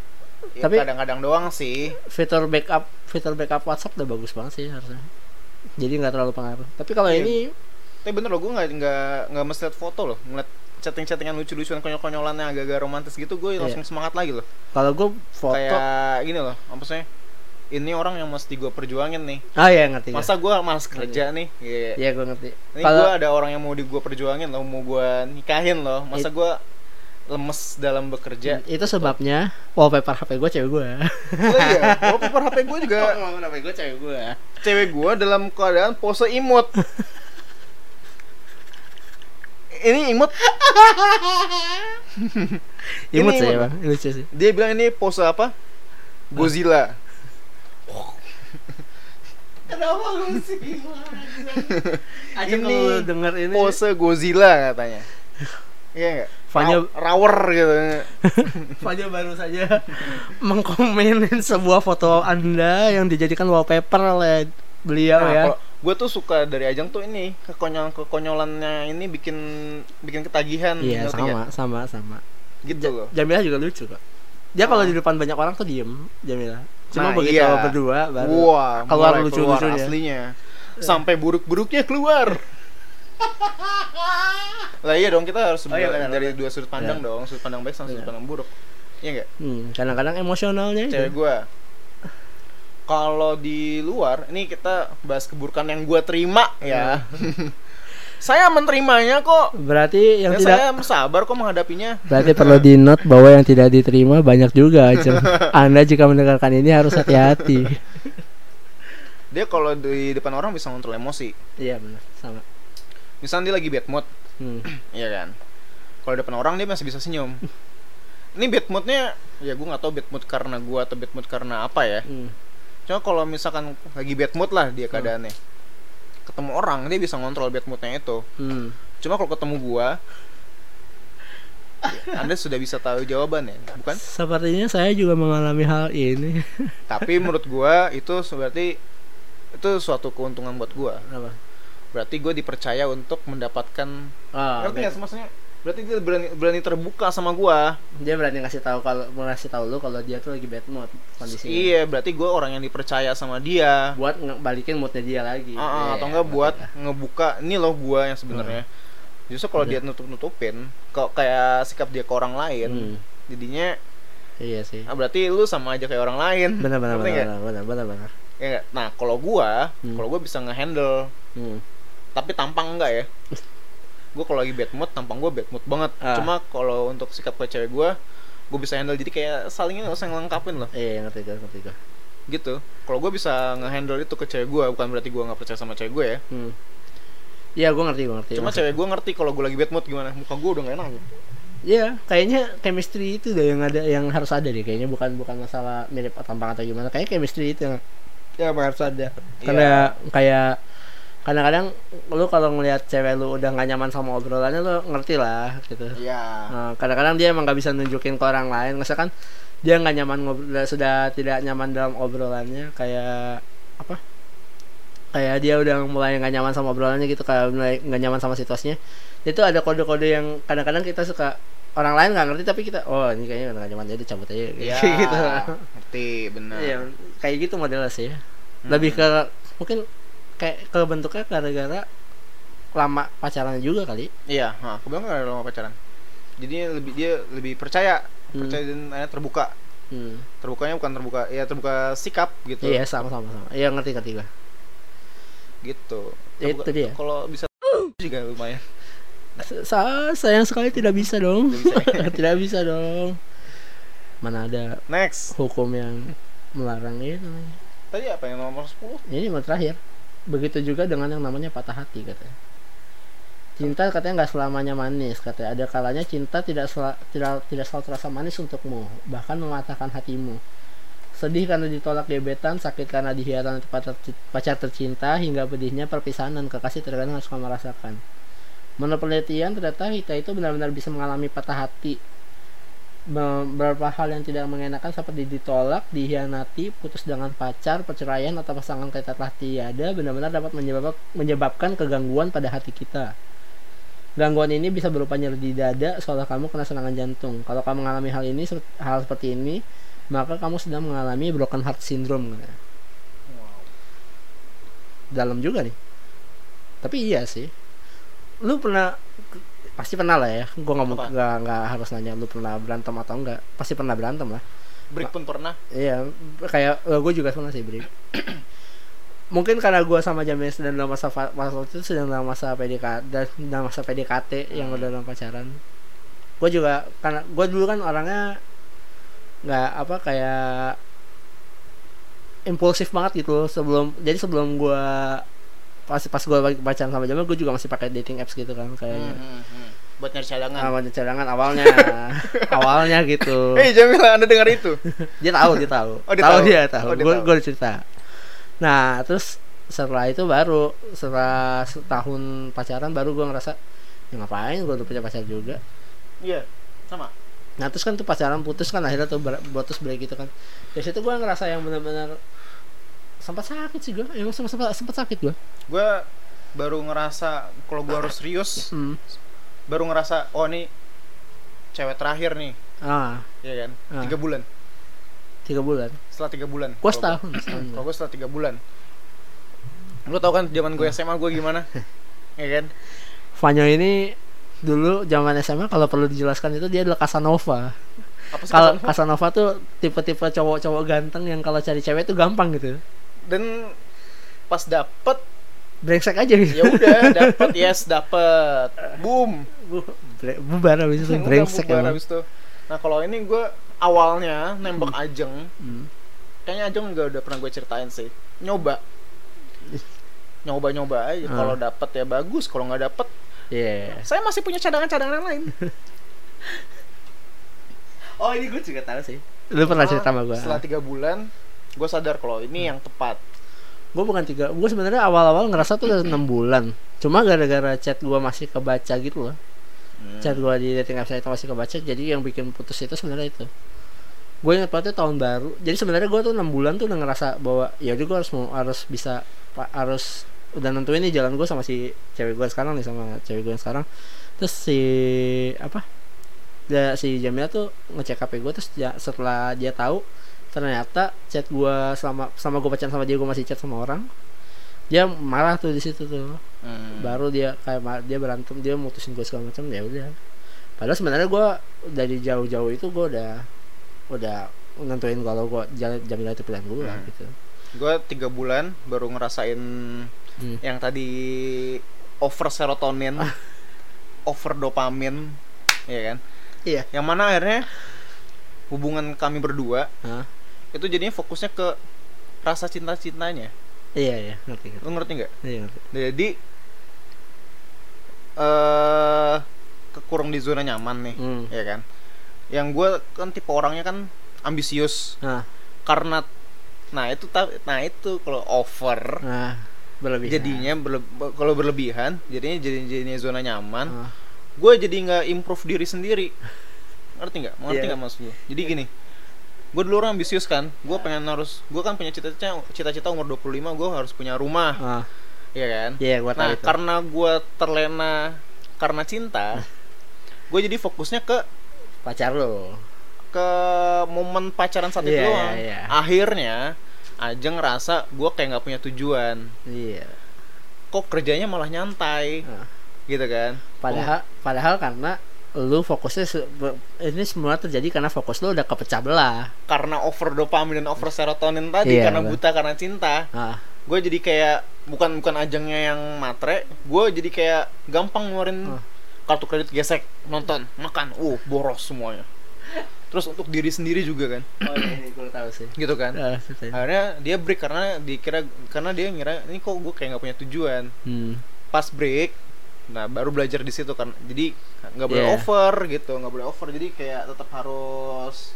Ya, tapi kadang-kadang doang sih. Fitur backup WhatsApp udah bagus banget sih harusnya. Jadi enggak terlalu pengaruh. Tapi kalau ini tapi bener loh, gue enggak mesti lihat foto loh, ngeliat chatting-chattingan lucu-lucuan, konyol-konyolannya agak-agak romantis gitu, gue langsung semangat lagi loh. Kalau gue foto kayak gini loh, maksudnya ini orang yang mesti gue perjuangin nih. Ngerti. Masa gue malas kerja nih? Iya, gue ngerti. Ini gue ada orang yang mau di gue perjuangin loh, mau gue nikahin loh. Masa gue lemes dalam bekerja. Itu sebabnya wallpaper HP gue cewek gue. Wallpaper HP gue juga. Wallpaper HP gue cewek gue. Cewek gue dalam keadaan pose imut. Ini imut. Imut sih, Bang. Lucu sih. Dia bilang ini pose apa? Godzilla. Kenapa Godzilla? Ajeng kalau denger ini pose Godzilla katanya. Iya enggak? Fanya rawer gitu. Fanya baru saja mengkomenin sebuah foto Anda yang dijadikan wallpaper oleh beliau ya. Gue tuh suka dari Ajeng tuh ini kekonyolannya ini bikin ketagihan. Iya sama. Gitu loh. Jamila juga lucu kok. Dia kalau di depan banyak orang tuh diem Jamila. Cuma begitu berdua baru keluar lucu-lucunya aslinya. Sampai buruk-buruknya keluar. Lah iya dong, kita harus dari dua sudut pandang dong, sudut pandang baik sama sudut pandang buruk. Iya enggak? Kadang-kadang emosionalnya cewek gue. Kalau di luar, ini kita bahas keburukan yang gue terima ya. Saya menerimanya kok. Berarti yang tidak, saya sabar kok menghadapinya. Berarti perlu di note bahwa yang tidak diterima banyak juga. Anda jika mendengarkan ini harus hati-hati. Dia kalau di depan orang bisa ngontrol emosi. Iya benar, sama. Misalnya dia lagi bad mood. Iya kan. Kalau depan orang dia masih bisa senyum. Ini bad moodnya, ya gue gak tahu bad mood karena gue atau bad mood karena apa ya. Cuma kalau misalkan lagi bad mood lah dia keadaannya, ketemu orang dia bisa ngontrol bad moodnya itu. Cuma kalau ketemu gua, Anda sudah bisa tahu jawabannya, bukan? Sepertinya saya juga mengalami hal ini. Tapi menurut gua itu berarti itu suatu keuntungan buat gua. Apa? Berarti gua dipercaya untuk mendapatkan. Ngerti nggak maksudnya? Berarti dia berani terbuka sama gua. Dia berani ngasih tahu lu kalau dia tuh lagi bad mood kondisinya. Iya, berarti gua orang yang dipercaya sama dia buat balikin moodnya dia lagi. Atau enggak buat ngebuka ini loh gua yang sebenarnya. Justru kalau dia nutup-nutupin kayak sikap dia ke orang lain, jadinya iya sih. Berarti lu sama aja kayak orang lain. Benar. Ya enggak? Nah, kalau gua bisa ngehandle. Tapi tampang enggak ya? Gue kalau lagi bad mood, tampang gue bad mood banget. Cuma kalau untuk sikap ke cewek gue bisa handle. Jadi kayak salingnya gak usah ngelengkapin loh. Iya, ngerti gitu. Kalau gue bisa ngehandle itu ke cewek gue, bukan berarti gue gak percaya sama cewek gue ya. Iya, gue ngerti. Cuma cewek gue ngerti kalau gue lagi bad mood gimana. Muka gue udah gak enak. Iya, kayaknya chemistry itu deh yang harus ada deh. Kayaknya bukan masalah mirip tampang atau gimana. Kayaknya chemistry itu yang harus ada. Karena kayak kadang-kadang lu kalau ngelihat cewek lu udah gak nyaman sama obrolannya, lu ngerti lah gitu. Kadang-kadang dia emang gak bisa nunjukin ke orang lain. Misalkan dia gak nyaman sudah tidak nyaman dalam obrolannya, kayak apa? Kayak dia udah mulai gak nyaman sama obrolannya gitu, kayak mulai gak nyaman sama situasinya. Itu ada kode-kode yang kadang-kadang kita suka orang lain nggak ngerti tapi kita oh ini kayaknya nggak nyaman jadi cabut aja ya, gitu ngerti benar ya, kayak gitu modelnya sih lebih ke mungkin kayak ke bentuknya gara-gara lama pacaran juga kali iya kebanyakan lama pacaran jadi lebih dia lebih percaya dan akhirnya terbuka terbukanya bukan terbuka ya terbuka sikap gitu iya sama ya ngerti lah gitu terbuka, itu dia kalau bisa juga lumayan sayang sekali tidak bisa dong tidak bisa dong mana ada next hukum yang melarang itu tadi apa yang nomor 10 ini nomor terakhir. Begitu juga dengan yang namanya patah hati katanya. Cinta katanya nggak selamanya manis katanya. Ada kalanya cinta tidak selalu terasa manis untukmu, bahkan mematahkan hatimu. Sedih karena ditolak gebetan, sakit karena dihianati pacar tercinta, hingga pedihnya perpisahan dan kekasih terkadang harus kamu rasakan. Menurut penelitian ternyata kita itu benar-benar bisa mengalami patah hati. Beberapa hal yang tidak mengenakan seperti ditolak, dihianati, putus dengan pacar, perceraian atau pasangan kita telah tiada benar-benar dapat menyebabkan kegangguan pada hati kita. Gangguan ini bisa berupa nyeri di dada, seolah kamu kena serangan jantung. Kalau kamu mengalami hal seperti ini, maka kamu sedang mengalami broken heart syndrome. Wow. Dalam juga nih. Tapi iya sih. Lu pasti pernah lah ya, gue nggak harus nanya lu pernah berantem atau enggak, pasti pernah berantem lah. Break pun pernah. Iya, kayak gue juga pernah sih break. Mungkin karena gue sama Jamil sedang dalam masa itu sedang dalam masa PDKT dan dalam masa PDKT yang udah dalam pacaran. Gue juga karena gue dulu kan orangnya nggak kayak impulsif banget gitu sebelum gue pas gue pacaran sama Jamil, gue juga masih pakai dating apps gitu kan kayaknya. Buat nyari cadangan. Buat nyari cadangan awalnya gitu. Hey Jamil, Anda dengar itu? Dia tahu. Oh, dia tahu. Oh, gue cerita. Nah, terus setelah setahun pacaran baru gue ngerasa ya ngapain gue udah punya pacar juga. Iya, sama. Nah, terus kan tuh pacaran putus kan akhirnya tuh putus break gitu kan. Dari situ gue ngerasa yang benar-benar sempat sakit sih gue, emang sempat sakit gue. Gue baru ngerasa kalau gue harus serius, baru ngerasa oh nih cewek terakhir nih, iya kan? 3 bulan. 3 bulan. Setelah 3 bulan. Gue setahun. Kalau gue setelah 3 bulan. Lo tau kan zaman gue SMA gue gimana, iya kan? Fanya ini dulu zaman SMA kalau perlu dijelaskan itu dia adalah Casanova. Kalau Casanova tuh tipe-tipe cowok-cowok ganteng yang kalau cari cewek tuh gampang gitu. Dan pas dapet brengsek aja gitu. Ya udah dapet, dapet. Boom. Bubar habis itu brengsek ya. Nah, kalau ini gue awalnya nembak Ajeng. Kayaknya Ajeng enggak udah pernah gue ceritain sih. Nyoba aja kalau dapet ya bagus, kalau enggak dapet saya masih punya cadangan-cadangan lain. Oh, ini gue juga tahu sih. Lu pernah cerita sama gue. Setelah 3 bulan gue sadar kalau ini yang tepat. Gue bukan 3, gue sebenarnya awal-awal ngerasa tuh udah 6 bulan. Cuma gara-gara chat gue masih kebaca gitu loh. Chat gue di dating apps itu masih kebaca. Jadi yang bikin putus itu sebenarnya itu. Gue ingat banget tahun baru. Jadi sebenarnya gue tuh 6 bulan tuh udah ngerasa bahwa ya udah gue harus udah nentuin nih jalan gue sama si cewek gue sekarang nih Terus si Jamila tuh ngecek HP gue, terus setelah dia tahu ternyata chat gue sama gue pacaran sama dia gue masih chat sama orang, dia marah tuh di situ tuh. Baru dia kayak dia berantem, dia mutusin gue segala macam. Ya udah, padahal sebenarnya gue dari jauh-jauh itu gue udah nentuin kalau gue Jamila itu pilihan gue gitu. Gue 3 bulan baru ngerasain yang tadi over serotonin, over dopamin, ya kan? Iya. Yang mana akhirnya hubungan kami berdua itu jadinya fokusnya ke rasa cinta-cintanya. Iya, ngerti. Lu ngerti nggak? Iya, ngerti. Jadi kekurung di zona nyaman nih, ya kan? Yang gue kan tipe orangnya kan ambisius. Karena itu kalau over, berlebihan. Jadinya kalau berlebihan, jadinya zona nyaman. Gue jadi nggak improve diri sendiri. Ngerti nggak maksud gue? Jadi gini, gue dulu orang ambisius kan. Gue kan punya cita-cita umur 25 gue harus punya rumah, iya kan? Iya, gue tahu. Nah, karena gue terlena karena cinta, gue jadi fokusnya ke pacar lo, ke momen pacaran saat itu doang. Akhirnya Ajeng ngerasa gue kayak nggak punya tujuan. Kok kerjanya malah nyantai, gitu kan? Padahal karena lu fokusnya ini semua terjadi karena fokus lu udah kepecah belah karena over dopamin dan over serotonin tadi, karena buta karena cinta. Gue jadi kayak bukan Ajengnya yang matre, gue jadi kayak gampang ngeluarin kartu kredit, gesek, nonton, makan, boros semuanya. Terus untuk diri sendiri juga kan. Ini gue tahu sih. Gitu kan. Akhirnya dia break karena dia ngira ini kok gue kayak nggak punya tujuan. Pas break, nah baru belajar di situ kan. Jadi nggak boleh over gitu, nggak boleh over. Jadi kayak tetap harus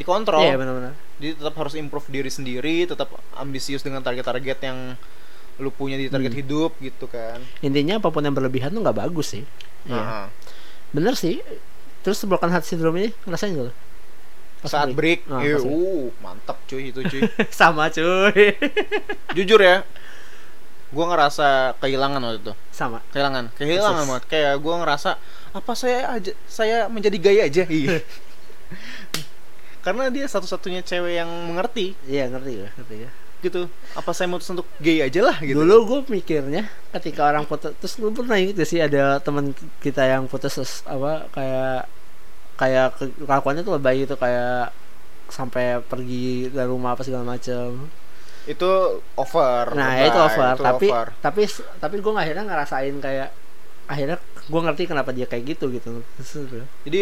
dikontrol. Iya, benar-benar. Jadi tetap harus improve diri sendiri, tetap ambisius dengan target-target yang lu punya di target hidup gitu kan. Intinya apapun yang berlebihan tuh nggak bagus sih. Bener sih. Terus blokan heart syndrome ini ngerasain nggak? Saat break, mantap cuy itu cuy. Sama cuy. Jujur ya, gue ngerasa kehilangan waktu itu. Sama. Kehilangan banget. Kayak gue ngerasa apa saya menjadi gaya aja. Karena dia satu-satunya cewek yang mengerti. Iya, ngerti ya. Gitu. Apa saya mutus untuk gay aja lah gitu. Dulu gue mikirnya ketika orang putus, terus gue pernah ingat sih ada teman kita yang putus kayak kelakuannya tuh lebay gitu, kayak sampai pergi dari rumah apa segala macam. Itu over. Nah, itu over, tapi gue akhirnya ngerasain kayak akhirnya gue ngerti kenapa dia kayak gitu. Jadi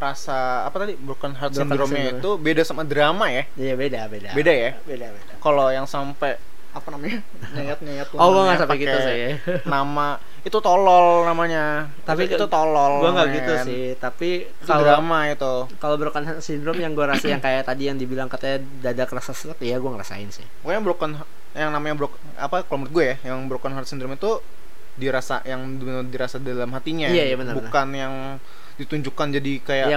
rasa apa tadi broken heart syndrome-nya itu beda sama drama ya? Iya, beda. Beda ya? Beda. Kalau yang sampai apa namanya? Nyayat-nyayat. Oh, gue nggak sampai gitu sih. Nama itu tolol namanya. Tapi itu tolol. Gue nggak gitu sih. Tapi kalau drama itu, kalau broken heart syndrome yang gue rasa yang kayak tadi yang dibilang katanya dada kerasa seret, ya gue ngerasain sih. Gue kalau menurut gue ya, yang broken heart syndrome itu dirasa yang dirasa dalam hatinya, bukan yang ditunjukkan jadi kayak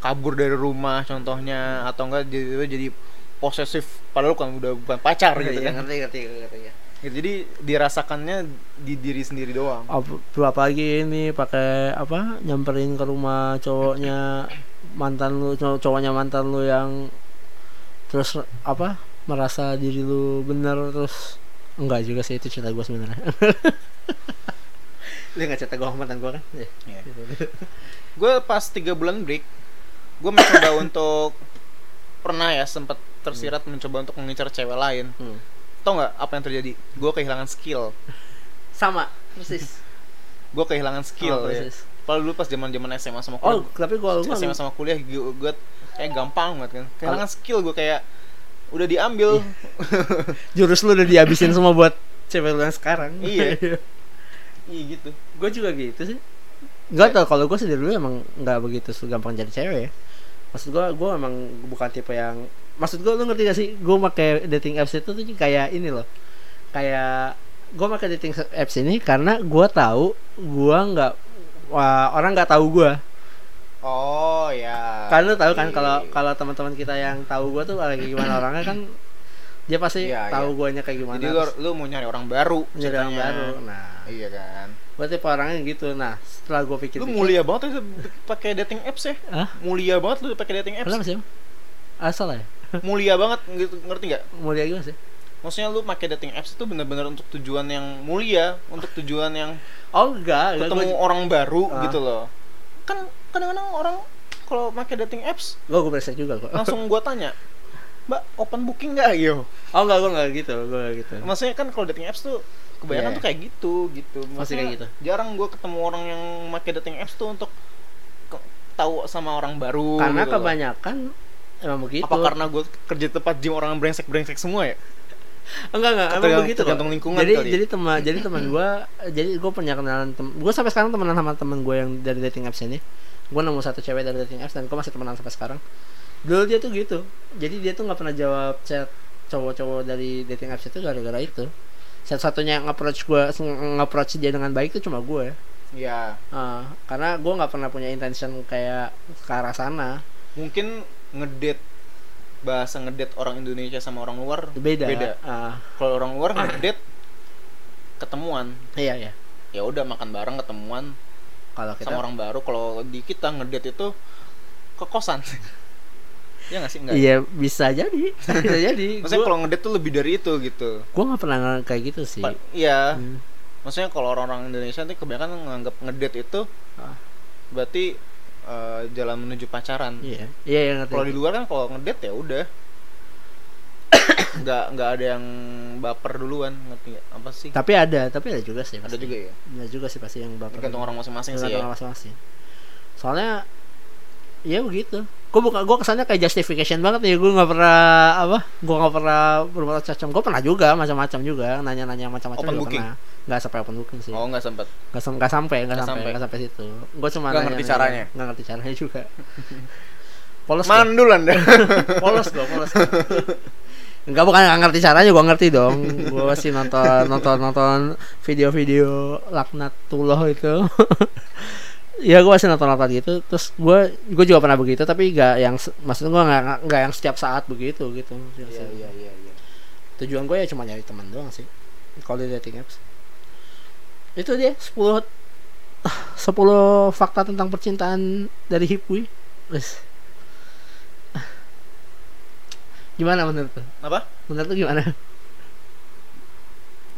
kabur dari rumah contohnya, atau enggak jadi posesif padahal kan udah bukan pacar gitu kan. Ngerti ya. Jadi dirasakannya di diri sendiri doang. Apalagi ini pakai nyamperin ke rumah cowoknya mantan lu yang terus merasa diri lu benar. Terus enggak juga sih, itu cerita gue sebenarnya. Lu nggak cerita gue mantan gue kan? Yeah. Gue pas 3 bulan break, gue mencoba untuk pernah ya sempat tersirat mencoba untuk mengincar cewek lain. Tau nggak apa yang terjadi? Gue kehilangan skill. Sama persis. Gue kehilangan skill. Padahal dulu pas zaman SMA sama kuliah. Tapi gue SMA sama kuliah gue gampang banget kan. Kehilangan skill gue kayak udah diambil. Jurus lu udah dihabisin semua buat cewek lu yang sekarang. Iya gitu. Gue juga gitu sih. Gak tau, kalau gue sendiri dulu emang gak begitu gampang jadi cewek ya. Maksud gue emang bukan tipe yang, maksud gue lu ngerti gak sih, gue pakai dating apps itu tuh kayak ini loh. Kayak gue pakai dating apps ini karena gue tahu gue gak, orang gak tahu gue. Oh ya. Kan lu tahu kan kalau teman-teman kita yang tahu gua tuh kayak gimana orangnya kan, dia pasti tahu guanya kayak gimana. Jadi lu mau nyari orang baru, Nah, iya kan. Berarti orangnya gitu. Nah, setelah gua pikir-pikir, lu mulia banget tuh pakai dating apps ya? Hah? Mulia banget lu pakai dating apps. Kenapa sih? Asal ya. Mulia banget gitu, ngerti enggak? Mulia gimana sih? Maksudnya lu pakai dating apps itu benar-benar untuk tujuan yang mulia, untuk tujuan yang ketemu orang baru gitu loh. Kan kadang-kadang orang kalau pakai dating apps, gue berasa juga kok. Langsung gue tanya, Mbak open booking nggak? Gue nggak gitu. Maksudnya kan kalau dating apps tuh kebanyakan tuh kayak gitu. Masih kayak gitu. Jarang gue ketemu orang yang pakai dating apps tuh untuk tahu sama orang baru. Karena gitu kebanyakan emang begitu. Apa karena gue kerja tempat gym orang brengsek semua ya? Enggak, emang begitu. Tergantung lingkungan. Jadi gue punya kenalan, gue sampai sekarang temenan sama temen gue yang dari dating apps ini. Gue nemu satu cewek dari dating apps dan gue masih temenan sampai sekarang. Dulu dia tuh gitu, jadi dia tuh nggak pernah jawab chat cowok-cowok dari dating apps itu gara-gara itu. Satu-satunya yang nge-approach dia dengan baik tuh cuma gue. Iya. Karena gue nggak pernah punya intention kayak ke arah sana. Mungkin ngedate, bahasa ngedate orang Indonesia sama orang luar beda. Kalau orang luar ngedate ketemuan. Iya. Ya udah makan bareng ketemuan. kalau kita sama orang baru, kalau di kita ngedate itu ke kosan. Ya nggak sih, nggak? Iya, bisa jadi, bisa jadi. Maksudnya kalau ngedate tuh lebih dari itu gitu. Gue nggak pernah kayak gitu sih. Iya. Maksudnya kalau orang-orang Indonesia nanti kebanyakan menganggap ngedate itu berarti jalan menuju pacaran. Iya. Iya. Kalau di luar kan kalau ngedate ya udah. Nggak ada yang baper duluan, ngerti nggak? Apa sih? Tapi ada juga sih. Ada pasti. Juga ya. Ada juga sih pasti yang baper. Tergantung orang masing-masing sih. Tergantung orang masing-masing. Soalnya ya begitu. Gue kesannya kayak justification banget ya. Gue nggak pernah berbuat macam-macam. Gue pernah juga macam-macam juga, nanya-nanya macam-macam. Open booking? Nggak sampai open booking sih. Oh, nggak sampai situ. Gue cuma nggak ngerti caranya juga. Polos mandul Anda. Polos. Enggak, bukan nggak ngerti caranya, gue ngerti dong. Gue masih nonton video-video laknatullah itu. Ya gue masih nonton gitu. Terus gue juga pernah begitu, tapi nggak yang, maksudnya gue nggak yang setiap saat begitu gitu. Iya. Tujuan gue ya cuma nyari teman doang sih. Kalau di dating apps itu dia 10 fakta tentang percintaan dari Hipwee. Gimana menurut lu? Apa? Menurut lu gimana?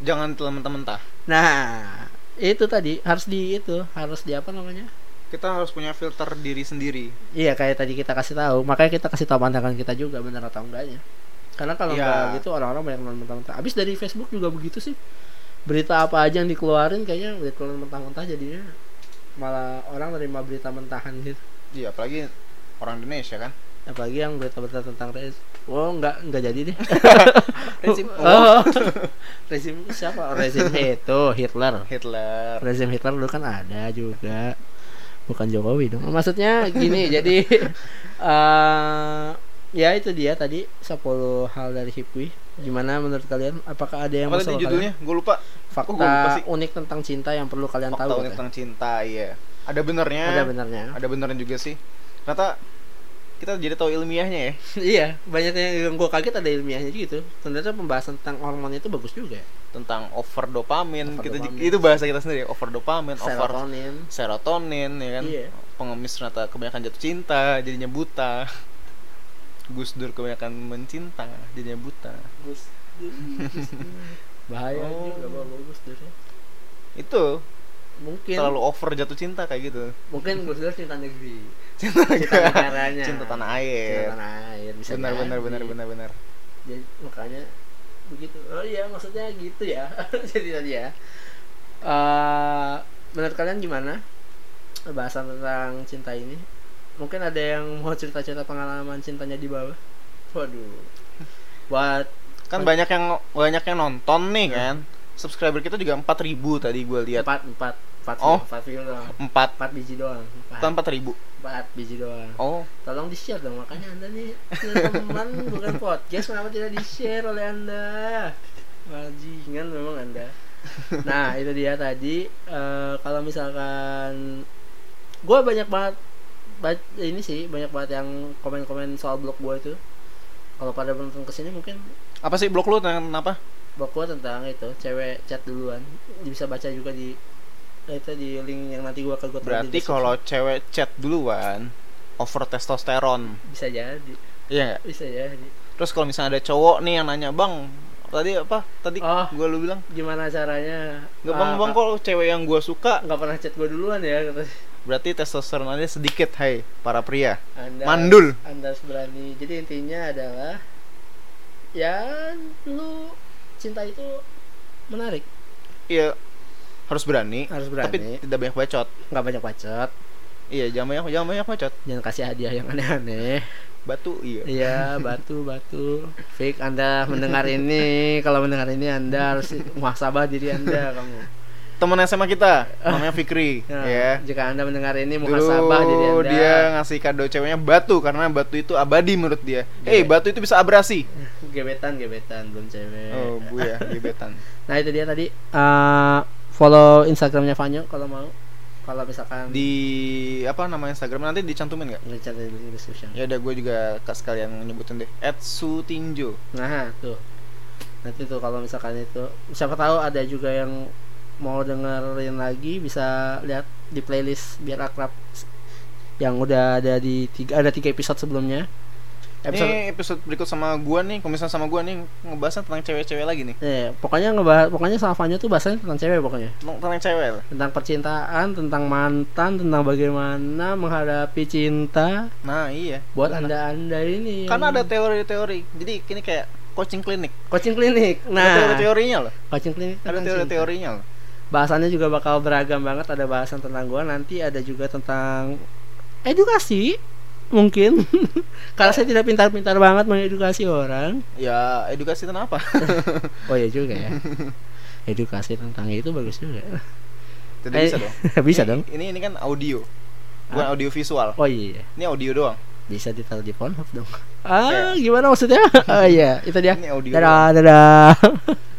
Jangan mentah-mentah. Nah, itu tadi harus di apa namanya? Kita harus punya filter diri sendiri. Iya, kayak tadi kita kasih tahu, makanya kita kasih tahu pandangan kita juga benar atau enggaknya. Karena kalau enggak gitu orang-orang banyak mentah-mentah. Abis dari Facebook juga begitu sih. Berita apa aja yang dikeluarin kayaknya dikeluarin mentah-mentah, jadinya malah orang nerima berita mentahan gitu. Iya, apalagi orang Indonesia kan. Apalagi yang berita-berita tentang rezim. Oh, enggak jadi deh. Rezim. Oh. Rezim siapa? Rezim itu Hitler. Rezim Hitler dulu kan ada juga. Bukan Jokowi dong. Maksudnya gini, jadi ya itu dia tadi 10 hal dari Hipwee. Gimana menurut kalian? Apakah ada yang masalah? Apa judulnya? Gue lupa. Fakta unik tentang cinta yang perlu kalian tahu. Fakta unik tentang cinta, iya. Ada benernya. Ada benernya juga sih. Kata kita jadi tahu ilmiahnya ya. Iya, banyak yang gue kaget ada ilmiahnya gitu. Ternyata pembahasan tentang hormon itu bagus juga. Tentang over dopamin. Itu bahasa kita sendiri, over dopamin, serotonin ya kan. Iya. Pengemis ternyata kebanyakan jatuh cinta jadinya buta. Gusdur kebanyakan mencinta jadinya buta. Gusdur. Bahaya juga bawa Gusdur ya. Itu mungkin terlalu over jatuh cinta kayak gitu. Mungkin Gusdur cinta negeri. Cinta tanah air. Benar. Jadi makanya begitu. Oh iya, maksudnya gitu ya. Jadi tadi ya. Menurut kalian gimana bahasan tentang cinta ini? Mungkin ada yang mau cerita-cerita pengalaman cintanya di bawah. Waduh. Buat kan banyak yang nonton nih kan. Subscriber kita juga 4.000 tadi gue lihat. 4 biji doang. Oh, tolong di-share dong, makanya Anda nih teman bukan podcast, kenapa tidak di-share oleh Anda? Bajingan memang Anda. Nah, itu dia tadi kalau misalkan gua banyak banget ini sih, banyak banget yang komen-komen soal blog gua itu. Kalau pada nonton ke sini mungkin apa sih blog lu tentang apa? Blog gua tentang itu, cewek chat duluan. Bisa baca juga di itu di link yang nanti gua berarti kalau cewek chat duluan over testosteron bisa jadi. Iya gak? Bisa jadi. Terus kalau misalnya ada cowok nih yang nanya, "Bang, tadi gua lu bilang gimana caranya?" "Enggak, Bang, kalau cewek yang gua suka enggak pernah chat gua duluan ya." Berarti testosteron Anda sedikit, hai para pria. Anda, mandul. Anda berani. Jadi intinya adalah ya lu cinta itu menarik. Iya. Harus berani. Tapi tidak banyak bacot. Enggak banyak bacot. Iya, jangan banyak bacot. Jangan kasih hadiah yang aneh-aneh. Batu, iya. Iya, batu. Fik, Anda mendengar ini. Kalau mendengar ini Anda harus muhasabah diri Anda, kamu. Teman SMA kita, namanya Fikri, ya. Jika Anda mendengar ini, muhasabah diri Anda. Dia ngasih kado ceweknya batu karena batu itu abadi menurut dia. Batu itu bisa abrasi. Gebetan belum cewek. Oh, Bu ya, gebetan. Nah, itu dia tadi follow Instagramnya Fanya kalau mau. Kalau misalkan di apa nama Instagram nanti dicantumin nggak? Dicantumin di description. Ya udah, gue juga sekalian nyebutin deh. @sutinjo. Nah tuh. Nanti tuh kalau misalkan itu siapa tahu ada juga yang mau dengerin lagi bisa lihat di playlist Biar Akrab yang udah ada di tiga episode sebelumnya. Ini episode berikut sama gua nih, komisan sama gua nih ngebahas tentang cewek-cewek lagi nih. Iya, pokoknya sama Fanya tuh bahasanya tentang cewek pokoknya. Tentang cewek. Tentang percintaan, tentang mantan, tentang bagaimana menghadapi cinta. Nah, iya. Buat Anda-anda ini. Karena ada teori-teori. Jadi ini kayak coaching klinik. Coaching klinik. Nah, teori-teorinya loh. Coaching klinik. Ada teori-teorinya loh. Bahasannya juga bakal beragam banget, ada bahasan tentang gua, nanti ada juga tentang edukasi. Mungkin karena saya tidak pintar-pintar banget mengedukasi orang. Ya, edukasi tentang apa? Oh iya juga ya. Edukasi tentang itu bagus juga. Tidak bisa dong. Bisa dong. Ini kan audio. Bukan audio visual. Oh iya. Ini audio doang. Bisa ditaruh di Pornhub dong. Ah, gimana maksudnya? Oh iya, itu dia. Dadah.